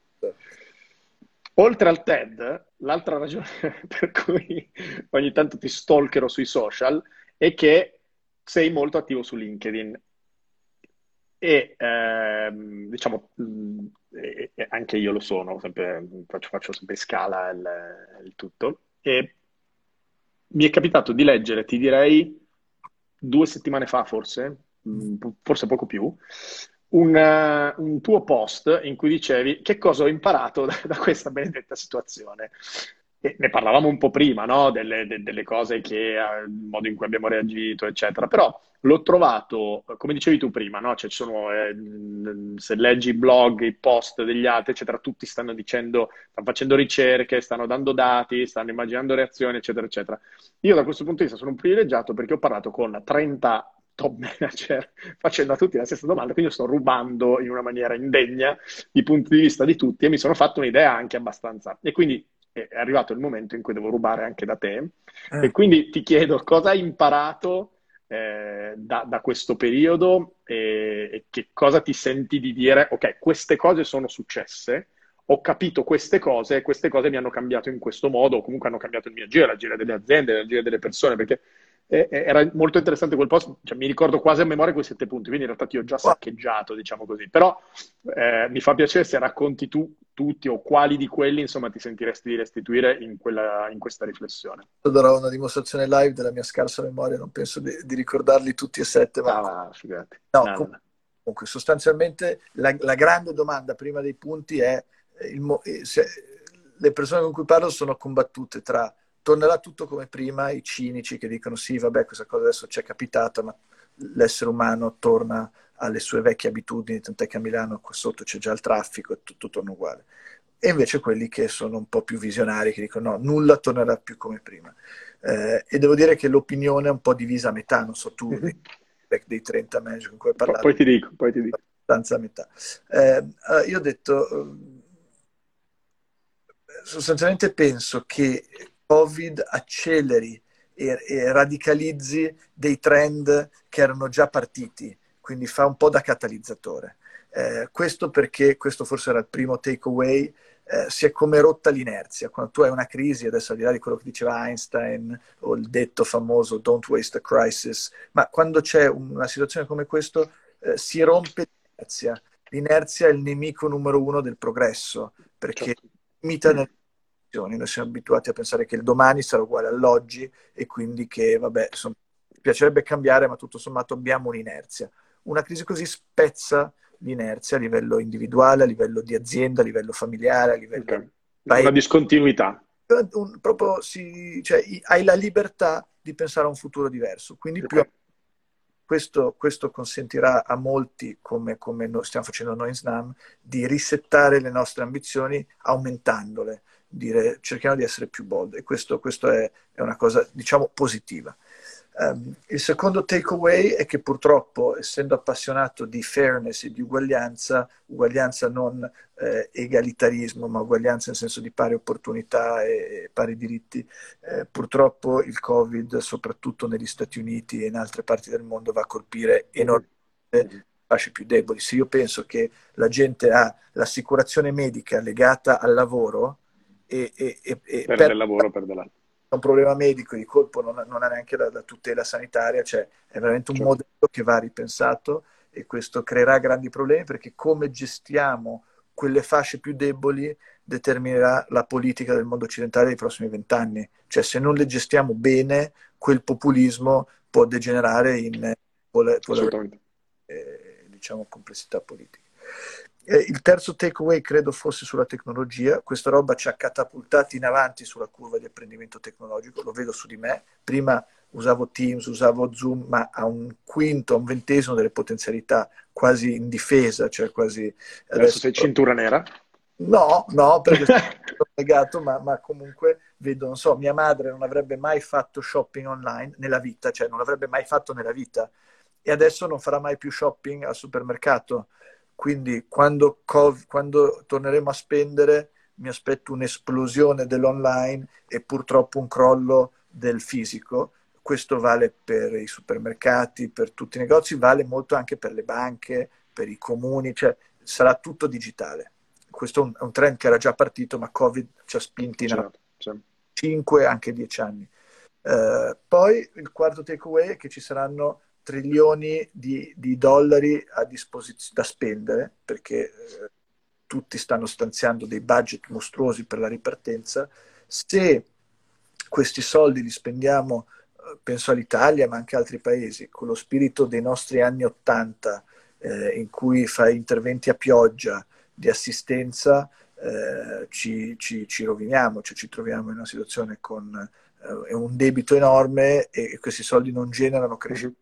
Oltre al TED, l'altra ragione per cui ogni tanto ti stalkerò sui social è che sei molto attivo su LinkedIn e ehm, diciamo eh, anche io lo sono, sempre, faccio, faccio sempre scala il, il tutto, e mi è capitato di leggere, ti direi due settimane fa forse, forse poco più, un, un tuo post in cui dicevi che cosa ho imparato da, da questa benedetta situazione. E ne parlavamo un po' prima, no? Delle, de, delle cose che, il modo in cui abbiamo reagito, eccetera. Però l'ho trovato, come dicevi tu prima, no? Cioè, ci sono, eh, se leggi i blog, i post degli altri, eccetera, tutti stanno dicendo, stanno facendo ricerche, stanno dando dati, stanno immaginando reazioni, eccetera, eccetera. Io da questo punto di vista sono un privilegiato perché ho parlato con trenta top manager facendo a tutti la stessa domanda, quindi io sto rubando in una maniera indegna i punti di vista di tutti e mi sono fatto un'idea anche abbastanza, e quindi è arrivato il momento in cui devo rubare anche da te, eh. E quindi ti chiedo cosa hai imparato eh, da, da questo periodo e, e che cosa ti senti di dire, ok, queste cose sono successe, ho capito queste cose, queste cose mi hanno cambiato in questo modo, o comunque hanno cambiato il mio agire, l'agire delle aziende, l'agire delle persone, perché eh, era molto interessante quel post, cioè, mi ricordo quasi a memoria quei sette punti, quindi in realtà ti ho già saccheggiato, diciamo così, però eh, mi fa piacere se racconti tu tutti o quali di quelli, insomma, ti sentiresti di restituire in, quella, in questa riflessione. Darò una dimostrazione live della mia scarsa memoria, non penso di, di ricordarli tutti e sette, ma ah, figurati. No, no, com- no. Comunque sostanzialmente la, la grande domanda prima dei punti è il mo- se le persone con cui parlo sono combattute tra tornerà tutto come prima, i cinici che dicono sì vabbè questa cosa adesso ci è capitata ma l'essere umano torna alle sue vecchie abitudini, tant'è che a Milano qua sotto c'è già il traffico e tutto torna uguale, e invece quelli che sono un po' più visionari che dicono no, nulla tornerà più come prima, eh, e devo dire che l'opinione è un po' divisa a metà, non so tu dei, dei trenta manager con cui hai parlato, poi ti dico, poi ti dico. Abbastanza a metà, eh, io ho detto sostanzialmente penso che Covid acceleri e, e radicalizzi dei trend che erano già partiti, quindi fa un po' da catalizzatore. Eh, questo perché, questo forse era il primo takeaway, eh, si è come rotta l'inerzia. Quando tu hai una crisi, adesso al di là di quello che diceva Einstein o il detto famoso don't waste a crisis, ma quando c'è una situazione come questa eh, si rompe l'inerzia. L'inerzia è il nemico numero uno del progresso, perché limita nel noi siamo abituati a pensare che il domani sarà uguale all'oggi e quindi che vabbè insomma, piacerebbe cambiare ma tutto sommato abbiamo un'inerzia. Una crisi così spezza l'inerzia a livello individuale, a livello di azienda, a livello familiare, a livello okay. Dai, una discontinuità un, un, proprio si, cioè, hai la libertà di pensare a un futuro diverso, quindi okay. più, questo, questo consentirà a molti come, come noi, stiamo facendo noi in SNAM di risettare le nostre ambizioni aumentandole, dire cerchiamo di essere più bold, e questo, questo è, è una cosa diciamo positiva. Um, il secondo takeaway è che purtroppo, essendo appassionato di fairness e di uguaglianza, uguaglianza non eh, egalitarismo ma uguaglianza nel senso di pari opportunità e, e pari diritti, eh, purtroppo il Covid soprattutto negli Stati Uniti e in altre parti del mondo va a colpire enormemente fasce più deboli. Se io penso che la gente ha l'assicurazione medica legata al lavoro E, e, e perde per, il lavoro, perde la... un problema medico di colpo non, non ha neanche la, la tutela sanitaria, cioè è veramente un certo. modello che va ripensato, e questo creerà grandi problemi perché come gestiamo quelle fasce più deboli determinerà la politica del mondo occidentale dei prossimi vent'anni, cioè se non le gestiamo bene quel populismo può degenerare in pole, pole, eh, diciamo complessità politica. Il terzo takeaway credo fosse sulla tecnologia. Questa roba ci ha catapultati in avanti sulla curva di apprendimento tecnologico, lo vedo su di me. Prima usavo Teams, usavo Zoom, ma a un quinto, a un ventesimo delle potenzialità, quasi in difesa, cioè quasi... Adesso, adesso sei cintura nera? No, no, perché sono legato, ma, ma comunque vedo, non so, mia madre non avrebbe mai fatto shopping online nella vita, cioè non l'avrebbe mai fatto nella vita, e adesso non farà mai più shopping al supermercato. Quindi quando, COVID, quando torneremo a spendere mi aspetto un'esplosione dell'online e purtroppo un crollo del fisico. Questo vale per i supermercati, per tutti i negozi, vale molto anche per le banche, per i comuni, cioè sarà tutto digitale. Questo è un, è un trend che era già partito, ma Covid ci ha spinti in certo, certo. cinque, anche dieci anni. Uh, poi il quarto takeaway è che ci saranno trilioni di, di dollari a disposizione da spendere, perché eh, tutti stanno stanziando dei budget mostruosi per la ripartenza. Se questi soldi li spendiamo, eh, penso all'Italia ma anche altri paesi, con lo spirito dei nostri anni ottanta, eh, in cui fai interventi a pioggia di assistenza, eh, ci, ci, ci roviniamo, cioè ci troviamo in una situazione con eh, un debito enorme e questi soldi non generano crescita.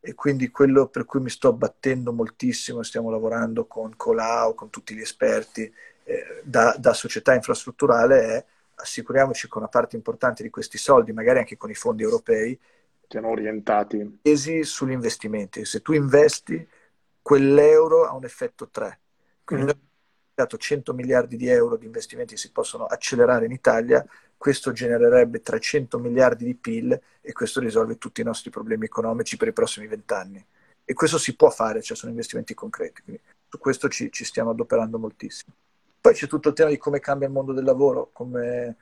E quindi quello per cui mi sto battendo moltissimo, stiamo lavorando con Colau, con tutti gli esperti, eh, da, da società infrastrutturale, è assicuriamoci che una parte importante di questi soldi, magari anche con i fondi europei, siano orientati sugli investimenti. Se tu investi, quell'euro ha un effetto tre. Quindi mm. noi abbiamo dato cento miliardi di euro di investimenti che si possono accelerare in Italia. Questo genererebbe trecento miliardi di P I L e questo risolve tutti i nostri problemi economici per i prossimi vent'anni. E questo si può fare, cioè sono investimenti concreti. Quindi su questo ci, ci stiamo adoperando moltissimo. Poi c'è tutto il tema di come cambia il mondo del lavoro, come,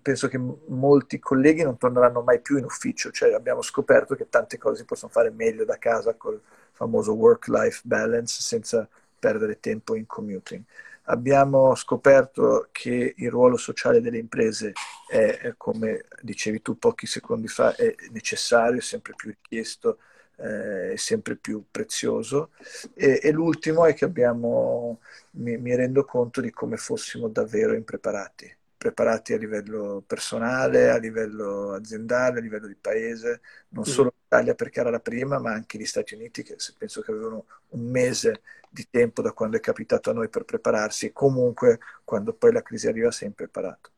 penso che molti colleghi non torneranno mai più in ufficio, cioè abbiamo scoperto che tante cose si possono fare meglio da casa col famoso work-life balance senza perdere tempo in commuting. Abbiamo scoperto che il ruolo sociale delle imprese è, come dicevi tu pochi secondi fa, è necessario, è sempre più richiesto, è sempre più prezioso, e, e l'ultimo è che abbiamo, mi, mi rendo conto di come fossimo davvero impreparati, preparati a livello personale, a livello aziendale, a livello di paese, non solo l'Italia perché era la prima, ma anche gli Stati Uniti, che penso che avevano un mese di tempo da quando è capitato a noi per prepararsi, e comunque quando poi la crisi arriva sei impreparato.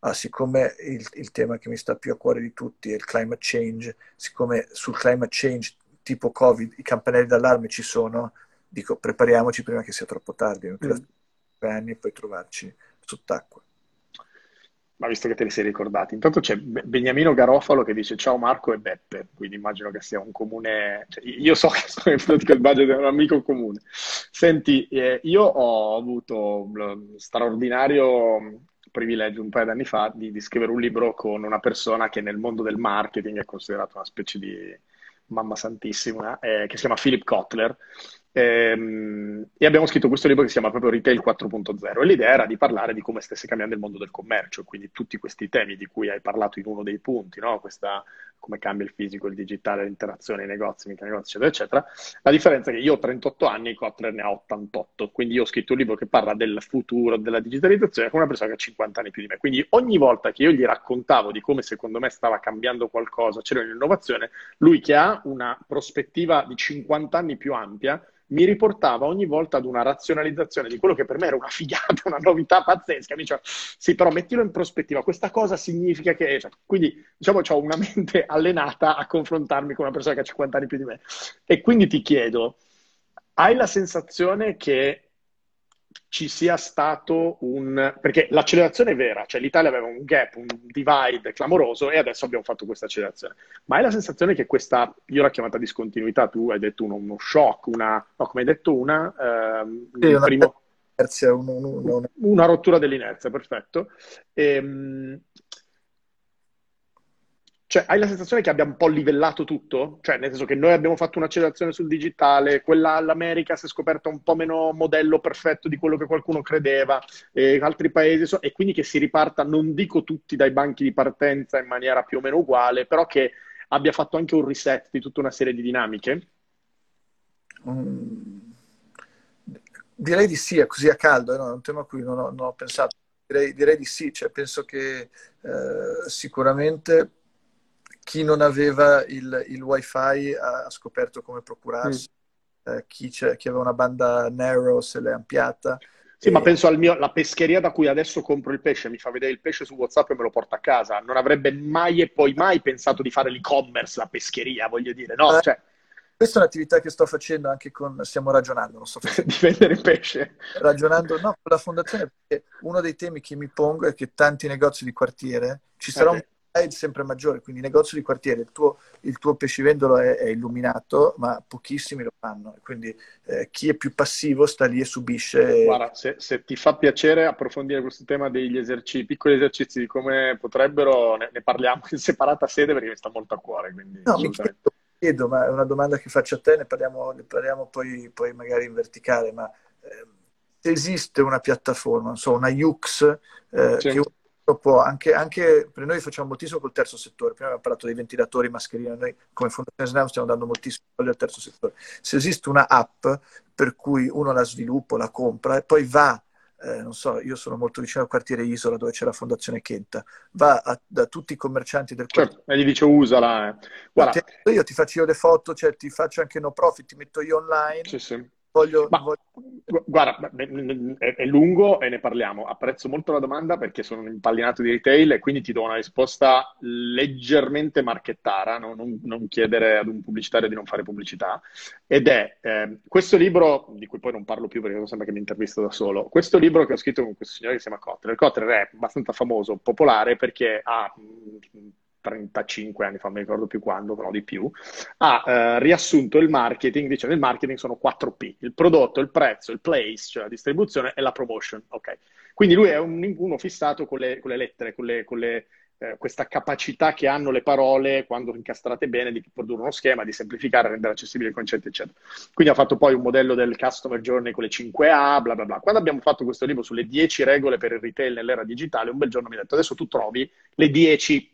Ah, siccome il, il tema che mi sta più a cuore di tutti è il climate change, siccome sul climate change tipo Covid i campanelli d'allarme ci sono, dico prepariamoci prima che sia troppo tardi, non mm. tre anni e poi trovarci sott'acqua. Ma visto che te li sei ricordati, intanto c'è Beniamino Garofalo che dice ciao Marco e Beppe, quindi immagino che sia un comune, cioè, io so che sono in pratica il budget di un amico comune. Senti, eh, io ho avuto un straordinario privilegio un paio d'anni fa di, di scrivere un libro con una persona che nel mondo del marketing è considerata una specie di mamma santissima, eh, che si chiama Philip Kotler, e abbiamo scritto questo libro che si chiama proprio Retail quattro punto zero, e l'idea era di parlare di come stesse cambiando il mondo del commercio, quindi tutti questi temi di cui hai parlato in uno dei punti, no? Questa, come cambia il fisico, il digitale, l'interazione, i negozi, i negozi, eccetera, eccetera. La differenza è che io ho trentotto anni e Kotler ne ha ottantotto, quindi io ho scritto un libro che parla del futuro, della digitalizzazione, con una persona che ha cinquanta anni più di me, quindi ogni volta che io gli raccontavo di come secondo me stava cambiando qualcosa, c'era un'innovazione, lui che ha una prospettiva di cinquanta anni più ampia, mi riportava ogni volta ad una razionalizzazione di quello che per me era una figata, una novità pazzesca. Mi diceva, sì, però mettilo in prospettiva, questa cosa significa che... Cioè, quindi, diciamo, ho una mente allenata a confrontarmi con una persona che ha cinquanta anni più di me. E quindi ti chiedo, hai la sensazione che ci sia stato un... Perché l'accelerazione è vera, cioè l'Italia aveva un gap, un divide clamoroso, e adesso abbiamo fatto questa accelerazione. Ma hai la sensazione che questa, io l'ho chiamata discontinuità, tu hai detto uno, uno shock, una... No, come hai detto, una... Ehm, sì, una, primo... inerzia, un, un, un, un... una rottura dell'inerzia, perfetto. Ehm... Cioè, hai la sensazione che abbia un po' livellato tutto? Cioè, nel senso che noi abbiamo fatto un'accelerazione sul digitale, quella all'America si è scoperta un po' meno modello perfetto di quello che qualcuno credeva, e altri paesi, so- e quindi che si riparta, non dico tutti dai banchi di partenza in maniera più o meno uguale, però che abbia fatto anche un reset di tutta una serie di dinamiche? Mm, direi di sì, è così a caldo, no? È un tema a cui non ho, non ho pensato. Direi, direi di sì, cioè, penso che eh, sicuramente... Chi non aveva il, il wifi ha, ha scoperto come procurarsi, mm. eh, chi, chi aveva una banda narrow se l'è ampliata. Sì, e... ma penso al mio, la pescheria da cui adesso compro il pesce, mi fa vedere il pesce su WhatsApp e me lo porta a casa. Non avrebbe mai e poi mai pensato di fare l'e-commerce, la pescheria, voglio dire, no? Eh, cioè... Questa è un'attività che sto facendo anche con, stiamo ragionando, non sto facendo. Di vendere pesce. Ragionando, no, con la fondazione, perché uno dei temi che mi pongo è che tanti negozi di quartiere, ci sarà okay. un sempre maggiore, quindi negozio di quartiere il tuo, il tuo pescivendolo è, è illuminato, ma pochissimi lo fanno, quindi eh, chi è più passivo sta lì e subisce. Guarda, se, se ti fa piacere approfondire questo tema degli esercizi, piccoli esercizi di come potrebbero, ne, ne parliamo in separata sede perché mi sta molto a cuore, quindi no, mi chiedo, mi chiedo, ma è una domanda che faccio a te, ne parliamo, ne parliamo poi, poi magari in verticale, ma eh, esiste una piattaforma, non so, una Yux eh, certo. che può anche, anche per noi facciamo moltissimo col terzo settore, prima abbiamo parlato dei ventilatori, mascherine, noi come Fondazione SNAM stiamo dando moltissimo al terzo settore. Se esiste una app per cui uno la sviluppa, la compra e poi va, eh, non so, io sono molto vicino al quartiere Isola dove c'è la Fondazione Kenta, va a, da tutti i commercianti del quartiere, certo, e gli dice usala, eh. Guarda. Io ti faccio io le foto, cioè ti faccio anche no profit, ti metto io online, sì, sì. Voglio, ma, voglio... Guarda, è, è lungo e ne parliamo. Apprezzo molto la domanda perché sono un impallinato di retail e quindi ti do una risposta leggermente marchettara, no? non, non chiedere ad un pubblicitario di non fare pubblicità. Ed è eh, questo libro, di cui poi non parlo più perché sembra che mi intervisto da solo, questo libro che ho scritto con questo signore che si chiama Kotler. Kotler è abbastanza famoso, popolare, perché ha... trentacinque anni fa, non mi ricordo più quando, però di più, ha eh, riassunto il marketing, dicendo il marketing sono quattro P, il prodotto, il prezzo, il place, cioè la distribuzione, e la promotion. Okay. Quindi lui è un, uno fissato con le, con le lettere, con le... Con le Eh, questa capacità che hanno le parole, quando incastrate bene, di produrre uno schema, di semplificare, rendere accessibili i concetti, eccetera. Quindi ha fatto poi un modello del customer journey con le cinque A, bla bla bla. Quando abbiamo fatto questo libro sulle dieci regole per il retail nell'era digitale, un bel giorno mi ha detto: adesso tu trovi le dieci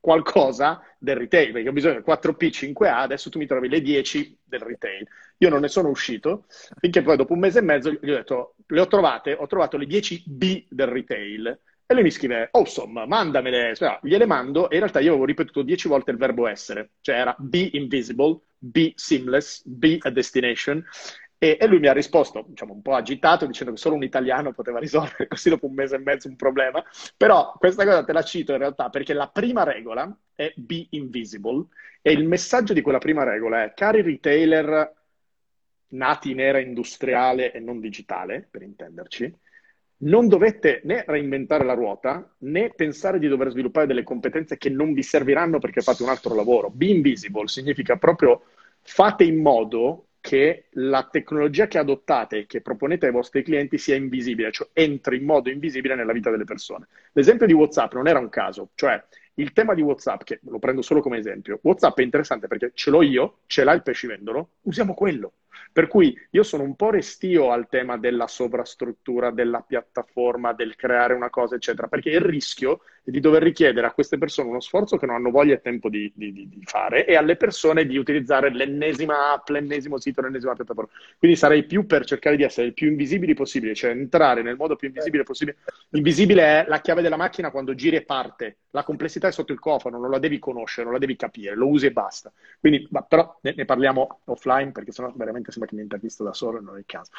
qualcosa del retail, perché ho bisogno del quattro P cinque A, adesso tu mi trovi le dieci del retail. Io non ne sono uscito, finché poi dopo un mese e mezzo gli ho detto: le ho trovate, ho trovato le dieci B del retail. E lui mi scrive: awesome, mandamele, cioè, gliele mando. E in realtà io avevo ripetuto dieci volte il verbo essere, cioè era be invisible, be seamless, be a destination. E, e lui mi ha risposto, diciamo, un po' agitato, dicendo che solo un italiano poteva risolvere così dopo un mese e mezzo un problema. Però questa cosa te la cito in realtà perché la prima regola è be invisible, e il messaggio di quella prima regola è: cari retailer nati in era industriale e non digitale, per intenderci, non dovete né reinventare la ruota, né pensare di dover sviluppare delle competenze che non vi serviranno perché fate un altro lavoro. Be invisible significa proprio fate in modo che la tecnologia che adottate e che proponete ai vostri clienti sia invisibile, cioè entri in modo invisibile nella vita delle persone. L'esempio di WhatsApp non era un caso, cioè il tema di WhatsApp, che lo prendo solo come esempio, WhatsApp è interessante perché ce l'ho io, ce l'ha il pescivendolo, usiamo quello. Per cui io sono un po' restio al tema della sovrastruttura, della piattaforma, del creare una cosa, eccetera, perché il rischio è di dover richiedere a queste persone uno sforzo che non hanno voglia e tempo di, di, di fare, e alle persone di utilizzare l'ennesima app, l'ennesimo sito, l'ennesima piattaforma. Quindi sarei più per cercare di essere il più invisibili possibile, cioè entrare nel modo più invisibile possibile. Invisibile è la chiave della macchina quando giri e parte. La complessità è sotto il cofano, non la devi conoscere, non la devi capire, lo usi e basta. Quindi, ma, però ne, ne parliamo offline, perché sennò veramente sembra che mi intervisto da solo e non è il caso.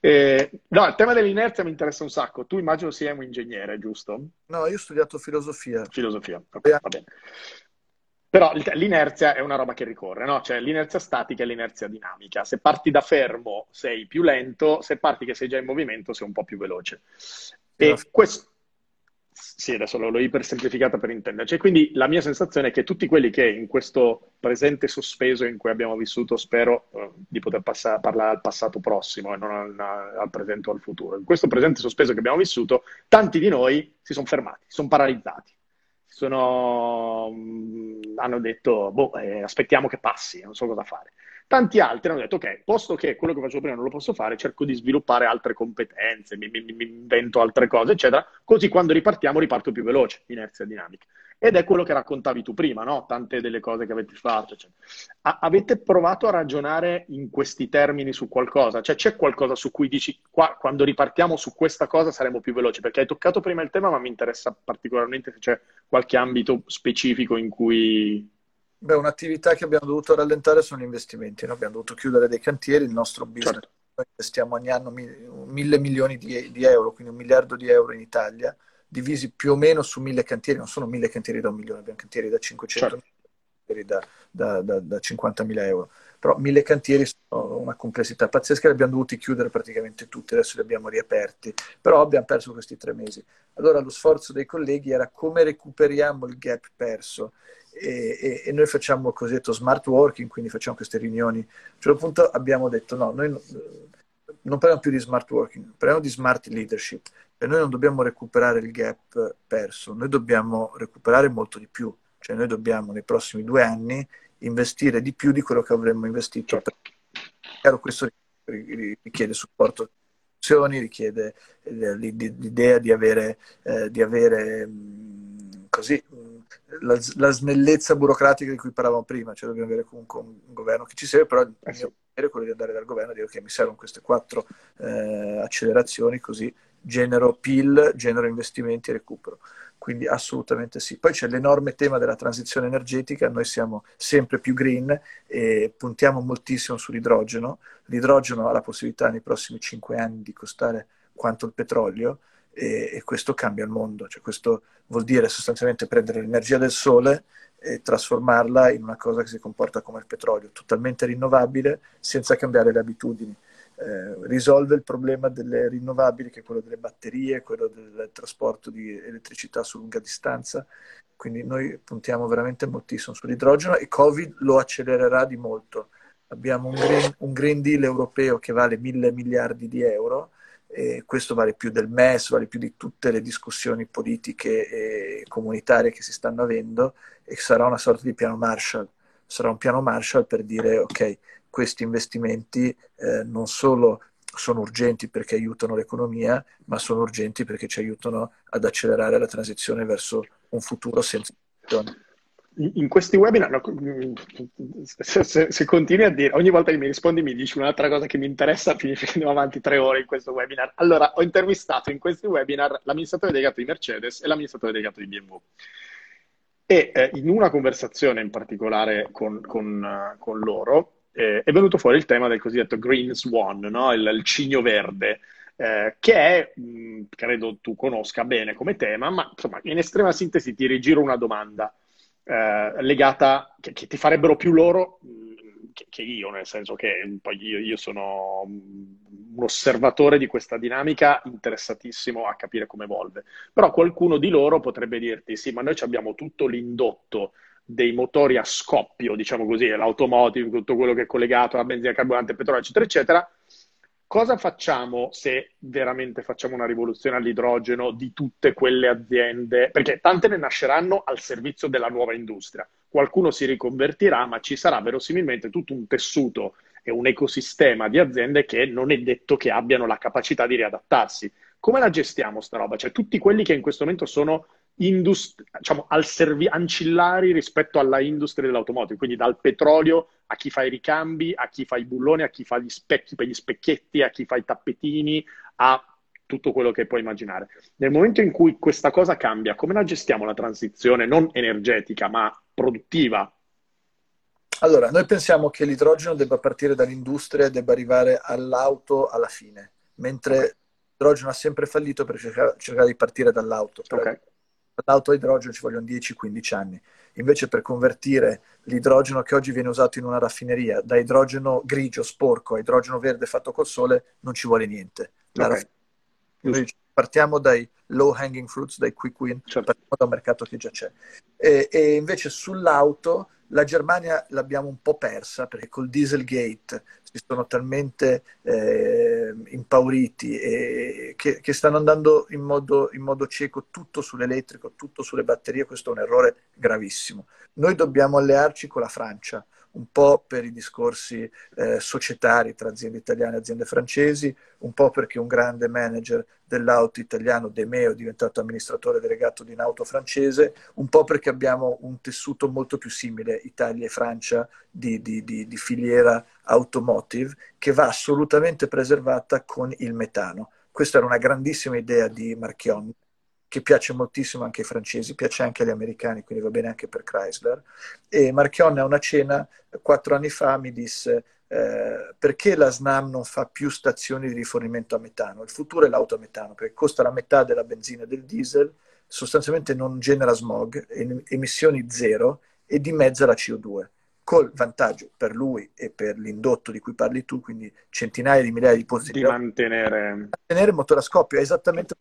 Eh, no, il tema dell'inerzia mi interessa un sacco. Tu immagino sia un ingegnere, giusto? No, io ho studiato filosofia. Filosofia, okay, eh. Va bene. Però l'inerzia è una roba che ricorre, no? Cioè l'inerzia statica e l'inerzia dinamica. Se parti da fermo sei più lento, se parti che sei già in movimento sei un po' più veloce. E no. questo... Sì, adesso l'ho ipersemplificata per intenderci. Cioè, quindi la mia sensazione è che tutti quelli che in questo presente sospeso in cui abbiamo vissuto, spero eh, di poter passa- parlare al passato prossimo e non al, al presente o al futuro, in questo presente sospeso che abbiamo vissuto, tanti di noi si sono fermati, sono paralizzati, sono, hanno detto boh, eh, aspettiamo che passi, non so cosa fare. Tanti altri hanno detto: ok, posto che quello che facevo prima non lo posso fare, cerco di sviluppare altre competenze, mi, mi, mi invento altre cose, eccetera, così quando ripartiamo riparto più veloce, inerzia dinamica. Ed è quello che raccontavi tu prima, no? Tante delle cose che avete fatto, eccetera. A- avete provato a ragionare in questi termini su qualcosa? Cioè c'è qualcosa su cui dici, qua, quando ripartiamo su questa cosa saremo più veloci? Perché hai toccato prima il tema, ma mi interessa particolarmente se c'è qualche ambito specifico in cui... Beh, un'attività che abbiamo dovuto rallentare sono gli investimenti. Noi abbiamo dovuto chiudere dei cantieri, il nostro business, certo. Noi investiamo ogni anno mille milioni di, di euro, quindi un miliardo di euro in Italia, divisi più o meno su mille cantieri, non sono mille cantieri da un milione, abbiamo cantieri da cinquecento, certo. da, da, da, da cinquantamila euro, però mille cantieri sono una complessità pazzesca, li abbiamo dovuti chiudere praticamente tutti, adesso li abbiamo riaperti, però abbiamo perso questi tre mesi. Allora lo sforzo dei colleghi era come recuperiamo il gap perso. E, e, e noi facciamo il cosiddetto smart working, quindi facciamo queste riunioni. A un certo punto abbiamo detto: no, noi non, non parliamo più di smart working, parliamo di smart leadership, e noi non dobbiamo recuperare il gap perso, noi dobbiamo recuperare molto di più, cioè noi dobbiamo nei prossimi due anni investire di più di quello che avremmo investito, perché chiaro, questo richiede supporto, richiede l'idea di avere, eh, di avere così La, la snellezza burocratica di cui parlavamo prima, cioè dobbiamo avere comunque un, un governo che ci serve, però il eh sì. mio dovere è quello di andare dal governo e dire: ok, mi servono queste quattro eh, accelerazioni, così genero P I L, genero investimenti e recupero. Quindi assolutamente sì. Poi c'è l'enorme tema della transizione energetica, noi siamo sempre più green e puntiamo moltissimo sull'idrogeno. L'idrogeno ha la possibilità nei prossimi cinque anni di costare quanto il petrolio, e questo cambia il mondo, cioè questo vuol dire sostanzialmente prendere l'energia del sole e trasformarla in una cosa che si comporta come il petrolio, totalmente rinnovabile, senza cambiare le abitudini. eh, risolve il problema delle rinnovabili, che è quello delle batterie, quello del trasporto di elettricità su lunga distanza. Quindi noi puntiamo veramente moltissimo sull'idrogeno e Covid lo accelererà di molto. Abbiamo un green, un green deal europeo che vale mille miliardi di euro, e questo vale più del M E S, vale più di tutte le discussioni politiche e comunitarie che si stanno avendo, e sarà una sorta di piano Marshall, sarà un piano Marshall per dire ok, questi investimenti eh, non solo sono urgenti perché aiutano l'economia, ma sono urgenti perché ci aiutano ad accelerare la transizione verso un futuro senza emissioni. In questi webinar, no, se, se, se continui a dire, ogni volta che mi rispondi mi dici un'altra cosa che mi interessa, finisce che andiamo avanti tre ore in questo webinar. Allora, ho intervistato in questi webinar l'amministratore delegato di Mercedes e l'amministratore delegato di B M W. E eh, in una conversazione in particolare con, con, uh, con loro eh, è venuto fuori il tema del cosiddetto Green Swan, no? il, il cigno verde. Eh, che è, mh, credo tu conosca bene come tema, ma insomma in estrema sintesi ti rigiro una domanda eh, legata, che, che ti farebbero più loro mh, che, che io, nel senso che poi io, io sono un osservatore di questa dinamica, interessatissimo a capire come evolve, però qualcuno di loro potrebbe dirti sì, ma noi abbiamo tutto l'indotto dei motori a scoppio, diciamo così, l'automotive, tutto quello che è collegato alla benzina, carburante, petrolio, eccetera, eccetera. Cosa facciamo se veramente facciamo una rivoluzione all'idrogeno di tutte quelle aziende? Perché tante ne nasceranno al servizio della nuova industria. Qualcuno si riconvertirà, ma ci sarà verosimilmente tutto un tessuto e un ecosistema di aziende che non è detto che abbiano la capacità di riadattarsi. Come la gestiamo sta roba? Cioè tutti quelli che in questo momento sono indust- diciamo, al servi- ancillari rispetto alla industria dell'automotive, quindi dal petrolio a chi fa i ricambi, a chi fa i bulloni, a chi fa gli specchi per gli specchietti, a chi fa i tappetini, a tutto quello che puoi immaginare. Nel momento in cui questa cosa cambia, come la gestiamo la transizione non energetica ma produttiva? Allora, noi pensiamo che l'idrogeno debba partire dall'industria e debba arrivare all'auto alla fine, mentre l'idrogeno ha sempre fallito per cercare, cercare di partire dall'auto. Okay. L'auto a idrogeno ci vogliono dieci quindici anni. Invece per convertire l'idrogeno che oggi viene usato in una raffineria da idrogeno grigio, sporco, a idrogeno verde fatto col sole, non ci vuole niente. La okay. raff- partiamo dai low hanging fruits, dai quick win, certo. partiamo da un mercato che già c'è. E, e invece sull'auto la Germania l'abbiamo un po' persa, perché col Dieselgate si sono talmente eh, impauriti e che, che stanno andando in modo, in modo cieco tutto sull'elettrico, tutto sulle batterie. Questo è un errore gravissimo. Noi dobbiamo allearci con la Francia, un po' per i discorsi eh, societari tra aziende italiane e aziende francesi, un po' perché un grande manager dell'auto italiano, De Meo, è diventato amministratore delegato di un'auto francese, un po' perché abbiamo un tessuto molto più simile, Italia e Francia, di, di, di, di filiera automotive, che va assolutamente preservata con il metano. Questa era una grandissima idea di Marchionne, che piace moltissimo anche ai francesi, piace anche agli americani, quindi va bene anche per Chrysler. E Marchionne a una cena quattro anni fa mi disse eh, perché la SNAM non fa più stazioni di rifornimento a metano? Il futuro è l'auto a metano, perché costa la metà della benzina e del diesel, sostanzialmente non genera smog, emissioni zero e dimezza la C O due, col vantaggio per lui e per l'indotto di cui parli tu, quindi centinaia di migliaia di posizioni. Di mantenere... mantenere il motore a scoppio, è esattamente...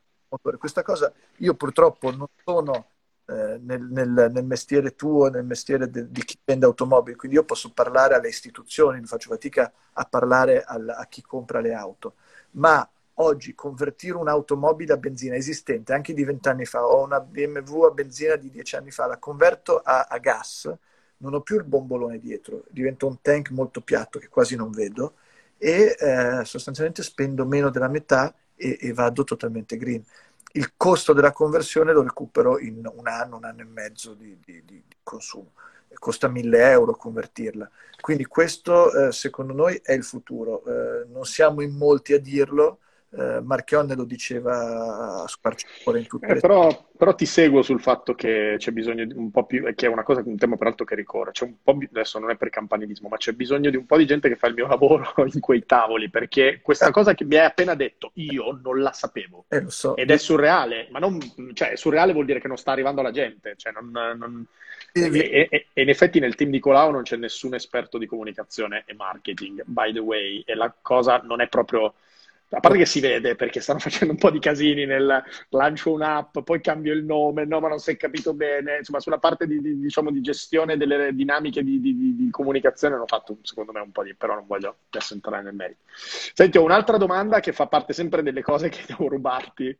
Questa cosa io purtroppo non sono eh, nel, nel, nel mestiere tuo, nel mestiere de, di chi vende automobili, quindi io posso parlare alle istituzioni, non faccio fatica a parlare al, a chi compra le auto, ma oggi convertire un'automobile a benzina esistente, anche di vent'anni fa, ho una B M W a benzina di dieci anni fa, la converto a, a gas, non ho più il bombolone dietro, divento un tank molto piatto che quasi non vedo e eh, sostanzialmente spendo meno della metà e, e vado totalmente green. Il costo della conversione lo recupero in un anno, un anno e mezzo di, di, di consumo. Costa mille euro convertirla. Quindi questo eh, secondo noi è il futuro. Eh, non siamo in molti a dirlo, eh, Marchionne lo diceva a sparciacuore in tutte eh, le... Però, però ti seguo sul fatto che c'è bisogno di un po' più, che è una cosa, un tema peraltro che ricorre, c'è un po', adesso non è per campanilismo, ma c'è bisogno di un po' di gente che fa il mio lavoro in quei tavoli, perché questa cosa che mi hai appena detto io non la sapevo eh, lo so. Ed è surreale, ma non, cioè surreale vuol dire che non sta arrivando alla gente, cioè non, non... E, e, e in effetti nel team di Colau non c'è nessun esperto di comunicazione e marketing, by the way, e la cosa non è proprio... A parte che si vede, perché stanno facendo un po' di casini nel lancio un'app, poi cambio il nome, no ma non si è capito bene, insomma sulla parte di, di, diciamo, di gestione delle dinamiche di, di, di comunicazione hanno fatto secondo me un po' di, però non voglio adesso entrare nel merito. Senti, ho un'altra domanda che fa parte sempre delle cose che devo rubarti.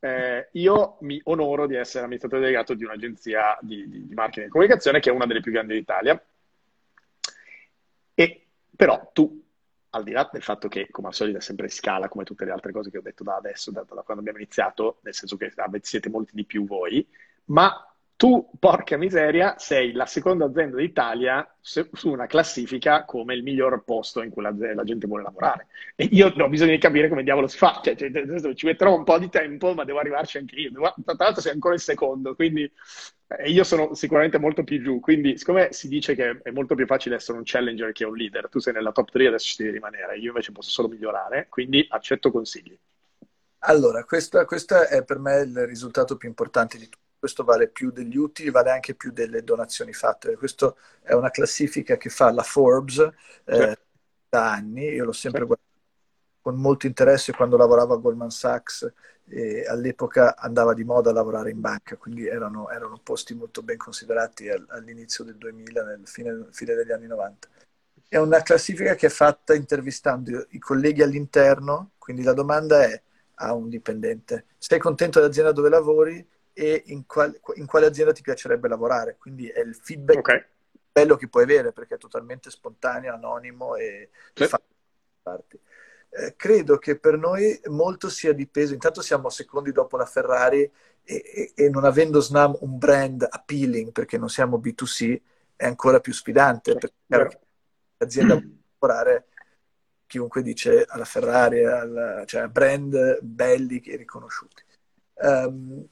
Eh, io mi onoro di essere amministratore delegato di un'agenzia di, di, di marketing e comunicazione che è una delle più grandi d'Italia, e però tu, al di là del fatto che, come al solito, è sempre in scala, come tutte le altre cose che ho detto da adesso, da, da quando abbiamo iniziato, nel senso che siete molti di più voi, ma tu, porca miseria, sei la seconda azienda d'Italia se, su una classifica come il miglior posto in cui la, la gente vuole lavorare. E io ho bisogno di capire come diavolo si fa. Cioè, cioè, ci metterò un po' di tempo, ma devo arrivarci anche io. Tra l'altro sei ancora il secondo, quindi... E io sono sicuramente molto più giù, quindi siccome si dice che è molto più facile essere un challenger che un leader, tu sei nella top tre, adesso ci devi rimanere, io invece posso solo migliorare, quindi accetto consigli. Allora, questa, questa è per me il risultato più importante di tutto. Questo vale più degli utili, vale anche più delle donazioni fatte. Questa è una classifica che fa la Forbes eh, sì. da anni, io l'ho sempre sì. guardato con molto interesse quando lavoravo a Goldman Sachs, e all'epoca andava di moda lavorare in banca, quindi erano, erano posti molto ben considerati all'inizio del duemila, nel fine, fine degli anni novanta. È una classifica che è fatta intervistando i colleghi all'interno, quindi la domanda è a un dipendente: sei contento dell'azienda dove lavori e in, qual, in quale azienda ti piacerebbe lavorare? Quindi è il feedback okay. bello che puoi avere, perché è totalmente spontaneo, anonimo e sì. fatto da parte. Eh, credo che per noi molto sia dipeso, intanto siamo secondi dopo la Ferrari e, e, e non avendo SNAM un brand appealing, perché non siamo B due C, è ancora più sfidante, perché chiaro che l'azienda può lavorare, chiunque dice alla Ferrari, alla, cioè a brand belli e riconosciuti. Um,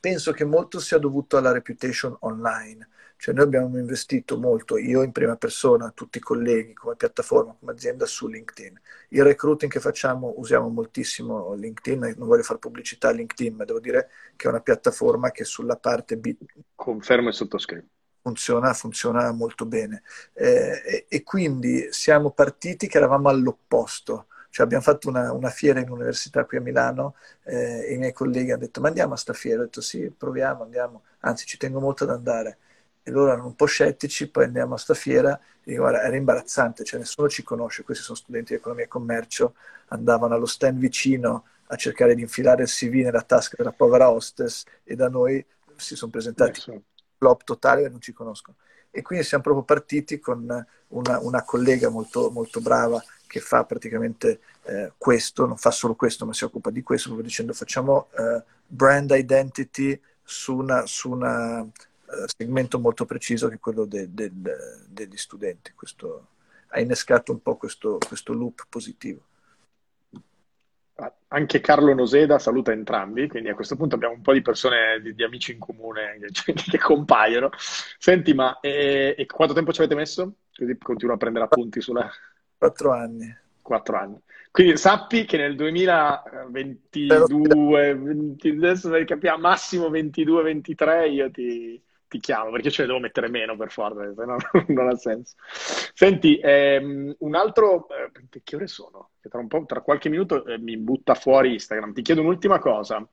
penso che molto sia dovuto alla reputation online, cioè noi abbiamo investito molto, io in prima persona, tutti i colleghi, come piattaforma, come azienda, su LinkedIn. Il recruiting che facciamo, usiamo moltissimo LinkedIn, non voglio fare pubblicità a LinkedIn, ma devo dire che è una piattaforma che sulla parte B... Confermo e sottoscrivo. Funziona, funziona molto bene. Eh, e, e quindi siamo partiti che eravamo all'opposto, cioè abbiamo fatto una, una fiera in università qui a Milano eh, e i miei colleghi hanno detto ma andiamo a sta fiera? Ho detto sì, proviamo, andiamo, anzi ci tengo molto ad andare. E loro erano un po' scettici, poi andiamo a sta fiera e guarda, era imbarazzante, cioè nessuno ci conosce, questi sono studenti di economia e commercio, andavano allo stand vicino a cercare di infilare il C V nella tasca della povera hostess e da noi si sono presentati con un flop totale e non ci conoscono. E quindi siamo proprio partiti con una, una collega molto, molto brava che fa praticamente eh, questo, non fa solo questo ma si occupa di questo, proprio dicendo facciamo eh, brand identity su una... Su una segmento molto preciso che è quello de, de, de, degli studenti. Questo ha innescato un po' questo, questo loop positivo. Anche Carlo Noseda saluta entrambi, quindi a questo punto abbiamo un po' di persone, di, di amici in comune che, che compaiono. Senti, ma e, e quanto tempo ci avete messo? Così continuo a prendere appunti sulla... Quattro anni. Quattro anni. Quindi sappi che nel duemilaventidue, venti, adesso capiamo, massimo ventidue ventitré io ti, ti chiamo, perché ce ne devo mettere meno per forza, se no non ha senso. Senti, ehm, un altro... Eh, che ore sono? Che tra, un po', tra qualche minuto eh, mi butta fuori Instagram. Ti chiedo un'ultima cosa.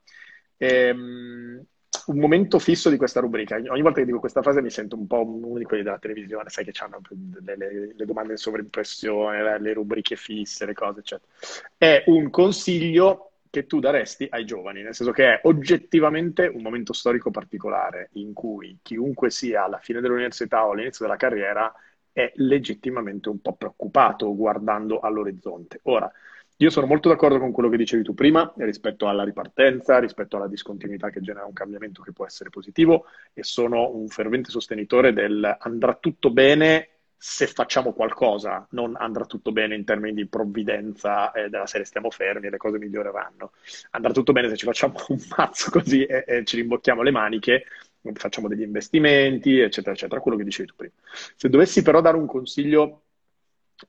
Ehm, un momento fisso di questa rubrica. Ogni volta che dico questa frase mi sento un po' uno di quelli della televisione, sai che hanno le, le, le domande in sovrimpressione, le rubriche fisse, le cose, eccetera. È un consiglio che tu daresti ai giovani, nel senso che è oggettivamente un momento storico particolare in cui chiunque sia alla fine dell'università o all'inizio della carriera è legittimamente un po' preoccupato guardando all'orizzonte. Ora, io sono molto d'accordo con quello che dicevi tu prima rispetto alla ripartenza, rispetto alla discontinuità che genera un cambiamento che può essere positivo, e sono un fervente sostenitore del andrà tutto bene se facciamo qualcosa, non andrà tutto bene in termini di provvidenza eh, della serie stiamo fermi e le cose miglioreranno. Andrà tutto bene se ci facciamo un mazzo così e, e ci rimbocchiamo le maniche, facciamo degli investimenti, eccetera, eccetera, quello che dicevi tu prima. Se dovessi però dare un consiglio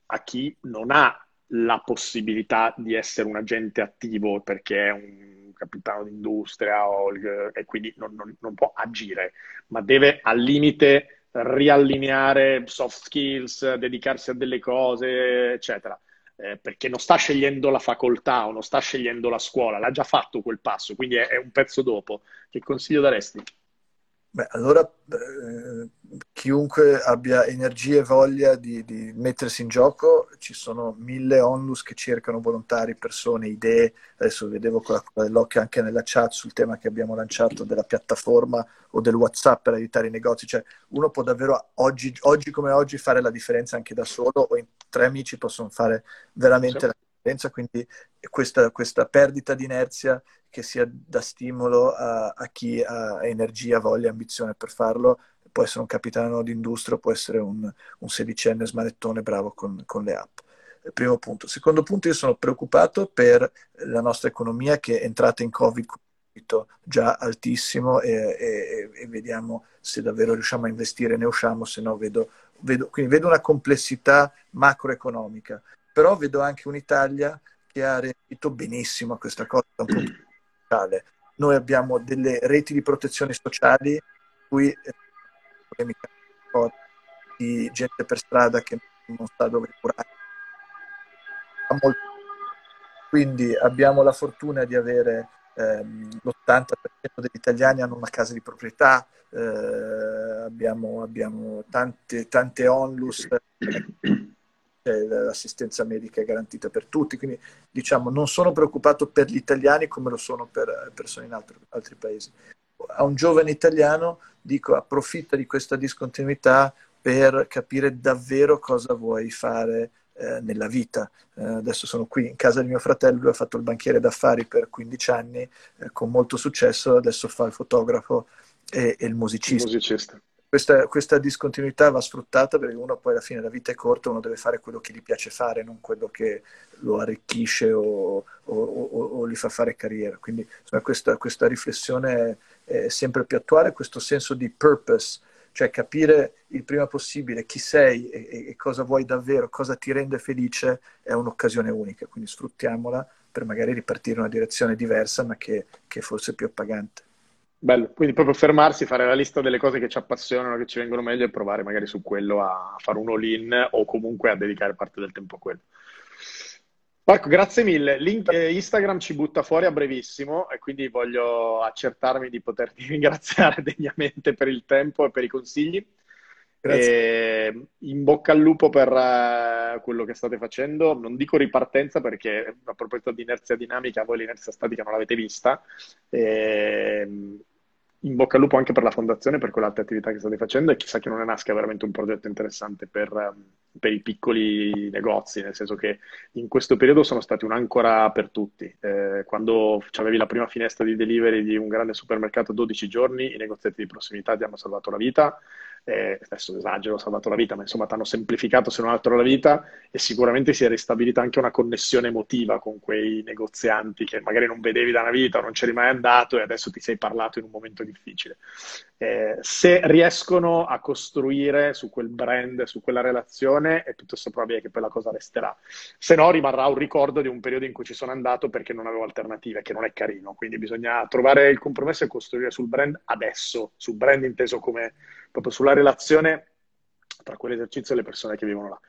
a chi non ha la possibilità di essere un agente attivo perché è un capitano d'industria o il, e quindi non, non, non può agire, ma deve al limite riallineare soft skills, dedicarsi a delle cose, eccetera. Eh, perché non sta scegliendo la facoltà o non sta scegliendo la scuola, l'ha già fatto quel passo, quindi è, è un pezzo dopo. Che consiglio daresti? Beh, allora eh, chiunque abbia energia e voglia di, di mettersi in gioco, ci sono mille onlus che cercano volontari, persone, idee. Adesso vedevo con la coda dell'occhio anche nella chat sul tema che abbiamo lanciato della piattaforma o del WhatsApp per aiutare i negozi. Cioè, uno può davvero oggi, oggi come oggi fare la differenza anche da solo, o in tre amici possono fare veramente sì. la differenza, quindi questa, questa perdita di inerzia che sia da stimolo a, a chi ha energia, voglia, ambizione per farlo. Può essere un capitano d'industria, può essere un, un sedicenne smanettone bravo con, con le app. Primo punto. Secondo punto, io sono preoccupato per la nostra economia che è entrata in Covid già altissimo e, e, e vediamo se davvero riusciamo a investire, ne usciamo, se no vedo, vedo, quindi vedo una complessità macroeconomica. Però vedo anche un'Italia che ha reagito benissimo a questa cosa da un punto di vista. Noi abbiamo delle reti di protezione sociali, qui polemica di gente per strada che non sa dove curare. Quindi abbiamo la fortuna di avere ehm, l'ottanta per cento degli italiani hanno una casa di proprietà, eh, abbiamo, abbiamo tante, tante onlus, l'assistenza medica è garantita per tutti, quindi diciamo non sono preoccupato per gli italiani come lo sono per persone in altri, altri paesi. A un giovane italiano dico: approfitta di questa discontinuità per capire davvero cosa vuoi fare eh, nella vita. Eh, adesso sono qui in casa di mio fratello, lui ha fatto il banchiere d'affari per quindici anni eh, con molto successo, adesso fa il fotografo e, e il musicista. Il musicista. Questa, questa discontinuità va sfruttata, perché uno poi alla fine la vita è corta, uno deve fare quello che gli piace fare, non quello che lo arricchisce o, o, o, o gli fa fare carriera. Quindi insomma, questa, questa riflessione è sempre più attuale, questo senso di purpose, cioè capire il prima possibile chi sei e, e cosa vuoi davvero, cosa ti rende felice, è un'occasione unica, quindi sfruttiamola per magari ripartire in una direzione diversa, ma che, che forse è più appagante. Bello, quindi proprio fermarsi, fare la lista delle cose che ci appassionano, che ci vengono meglio, e provare magari su quello a fare un all-in o comunque a dedicare parte del tempo a quello. Marco, grazie mille. Link, eh, Instagram ci butta fuori a brevissimo e quindi voglio accertarmi di poterti ringraziare degnamente per il tempo e per i consigli. Grazie. E in bocca al lupo per uh, quello che state facendo. Non dico ripartenza, perché a proposito di inerzia dinamica, voi l'inerzia statica non l'avete vista. E in bocca al lupo anche per la fondazione, per quell'altra attività che state facendo, e chissà che non ne nasca veramente un progetto interessante per, per i piccoli negozi, nel senso che in questo periodo sono stati un'ancora per tutti. Eh, quando avevi la prima finestra di delivery di un grande supermercato dodici giorni, i negozietti di prossimità ti hanno salvato la vita, eh, adesso esagero, salvato la vita, ma insomma ti hanno semplificato se non altro la vita, e sicuramente si è ristabilita anche una connessione emotiva con quei negozianti che magari non vedevi da una vita o non c'eri mai andato, e adesso ti sei parlato in un momento di difficile. Eh, se riescono a costruire su quel brand, su quella relazione, è tutto probabile che poi la cosa resterà, se no rimarrà un ricordo di un periodo in cui ci sono andato perché non avevo alternative, che non è carino. Quindi bisogna trovare il compromesso e costruire sul brand adesso, sul brand inteso come proprio sulla relazione tra quell'esercizio e le persone che vivono là.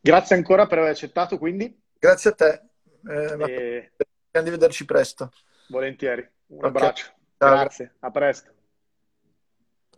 Grazie ancora per aver accettato, quindi. Grazie a te, eh, e... speriamo di vederci presto. Volentieri, un okay. abbraccio. Ciao. Grazie, a presto.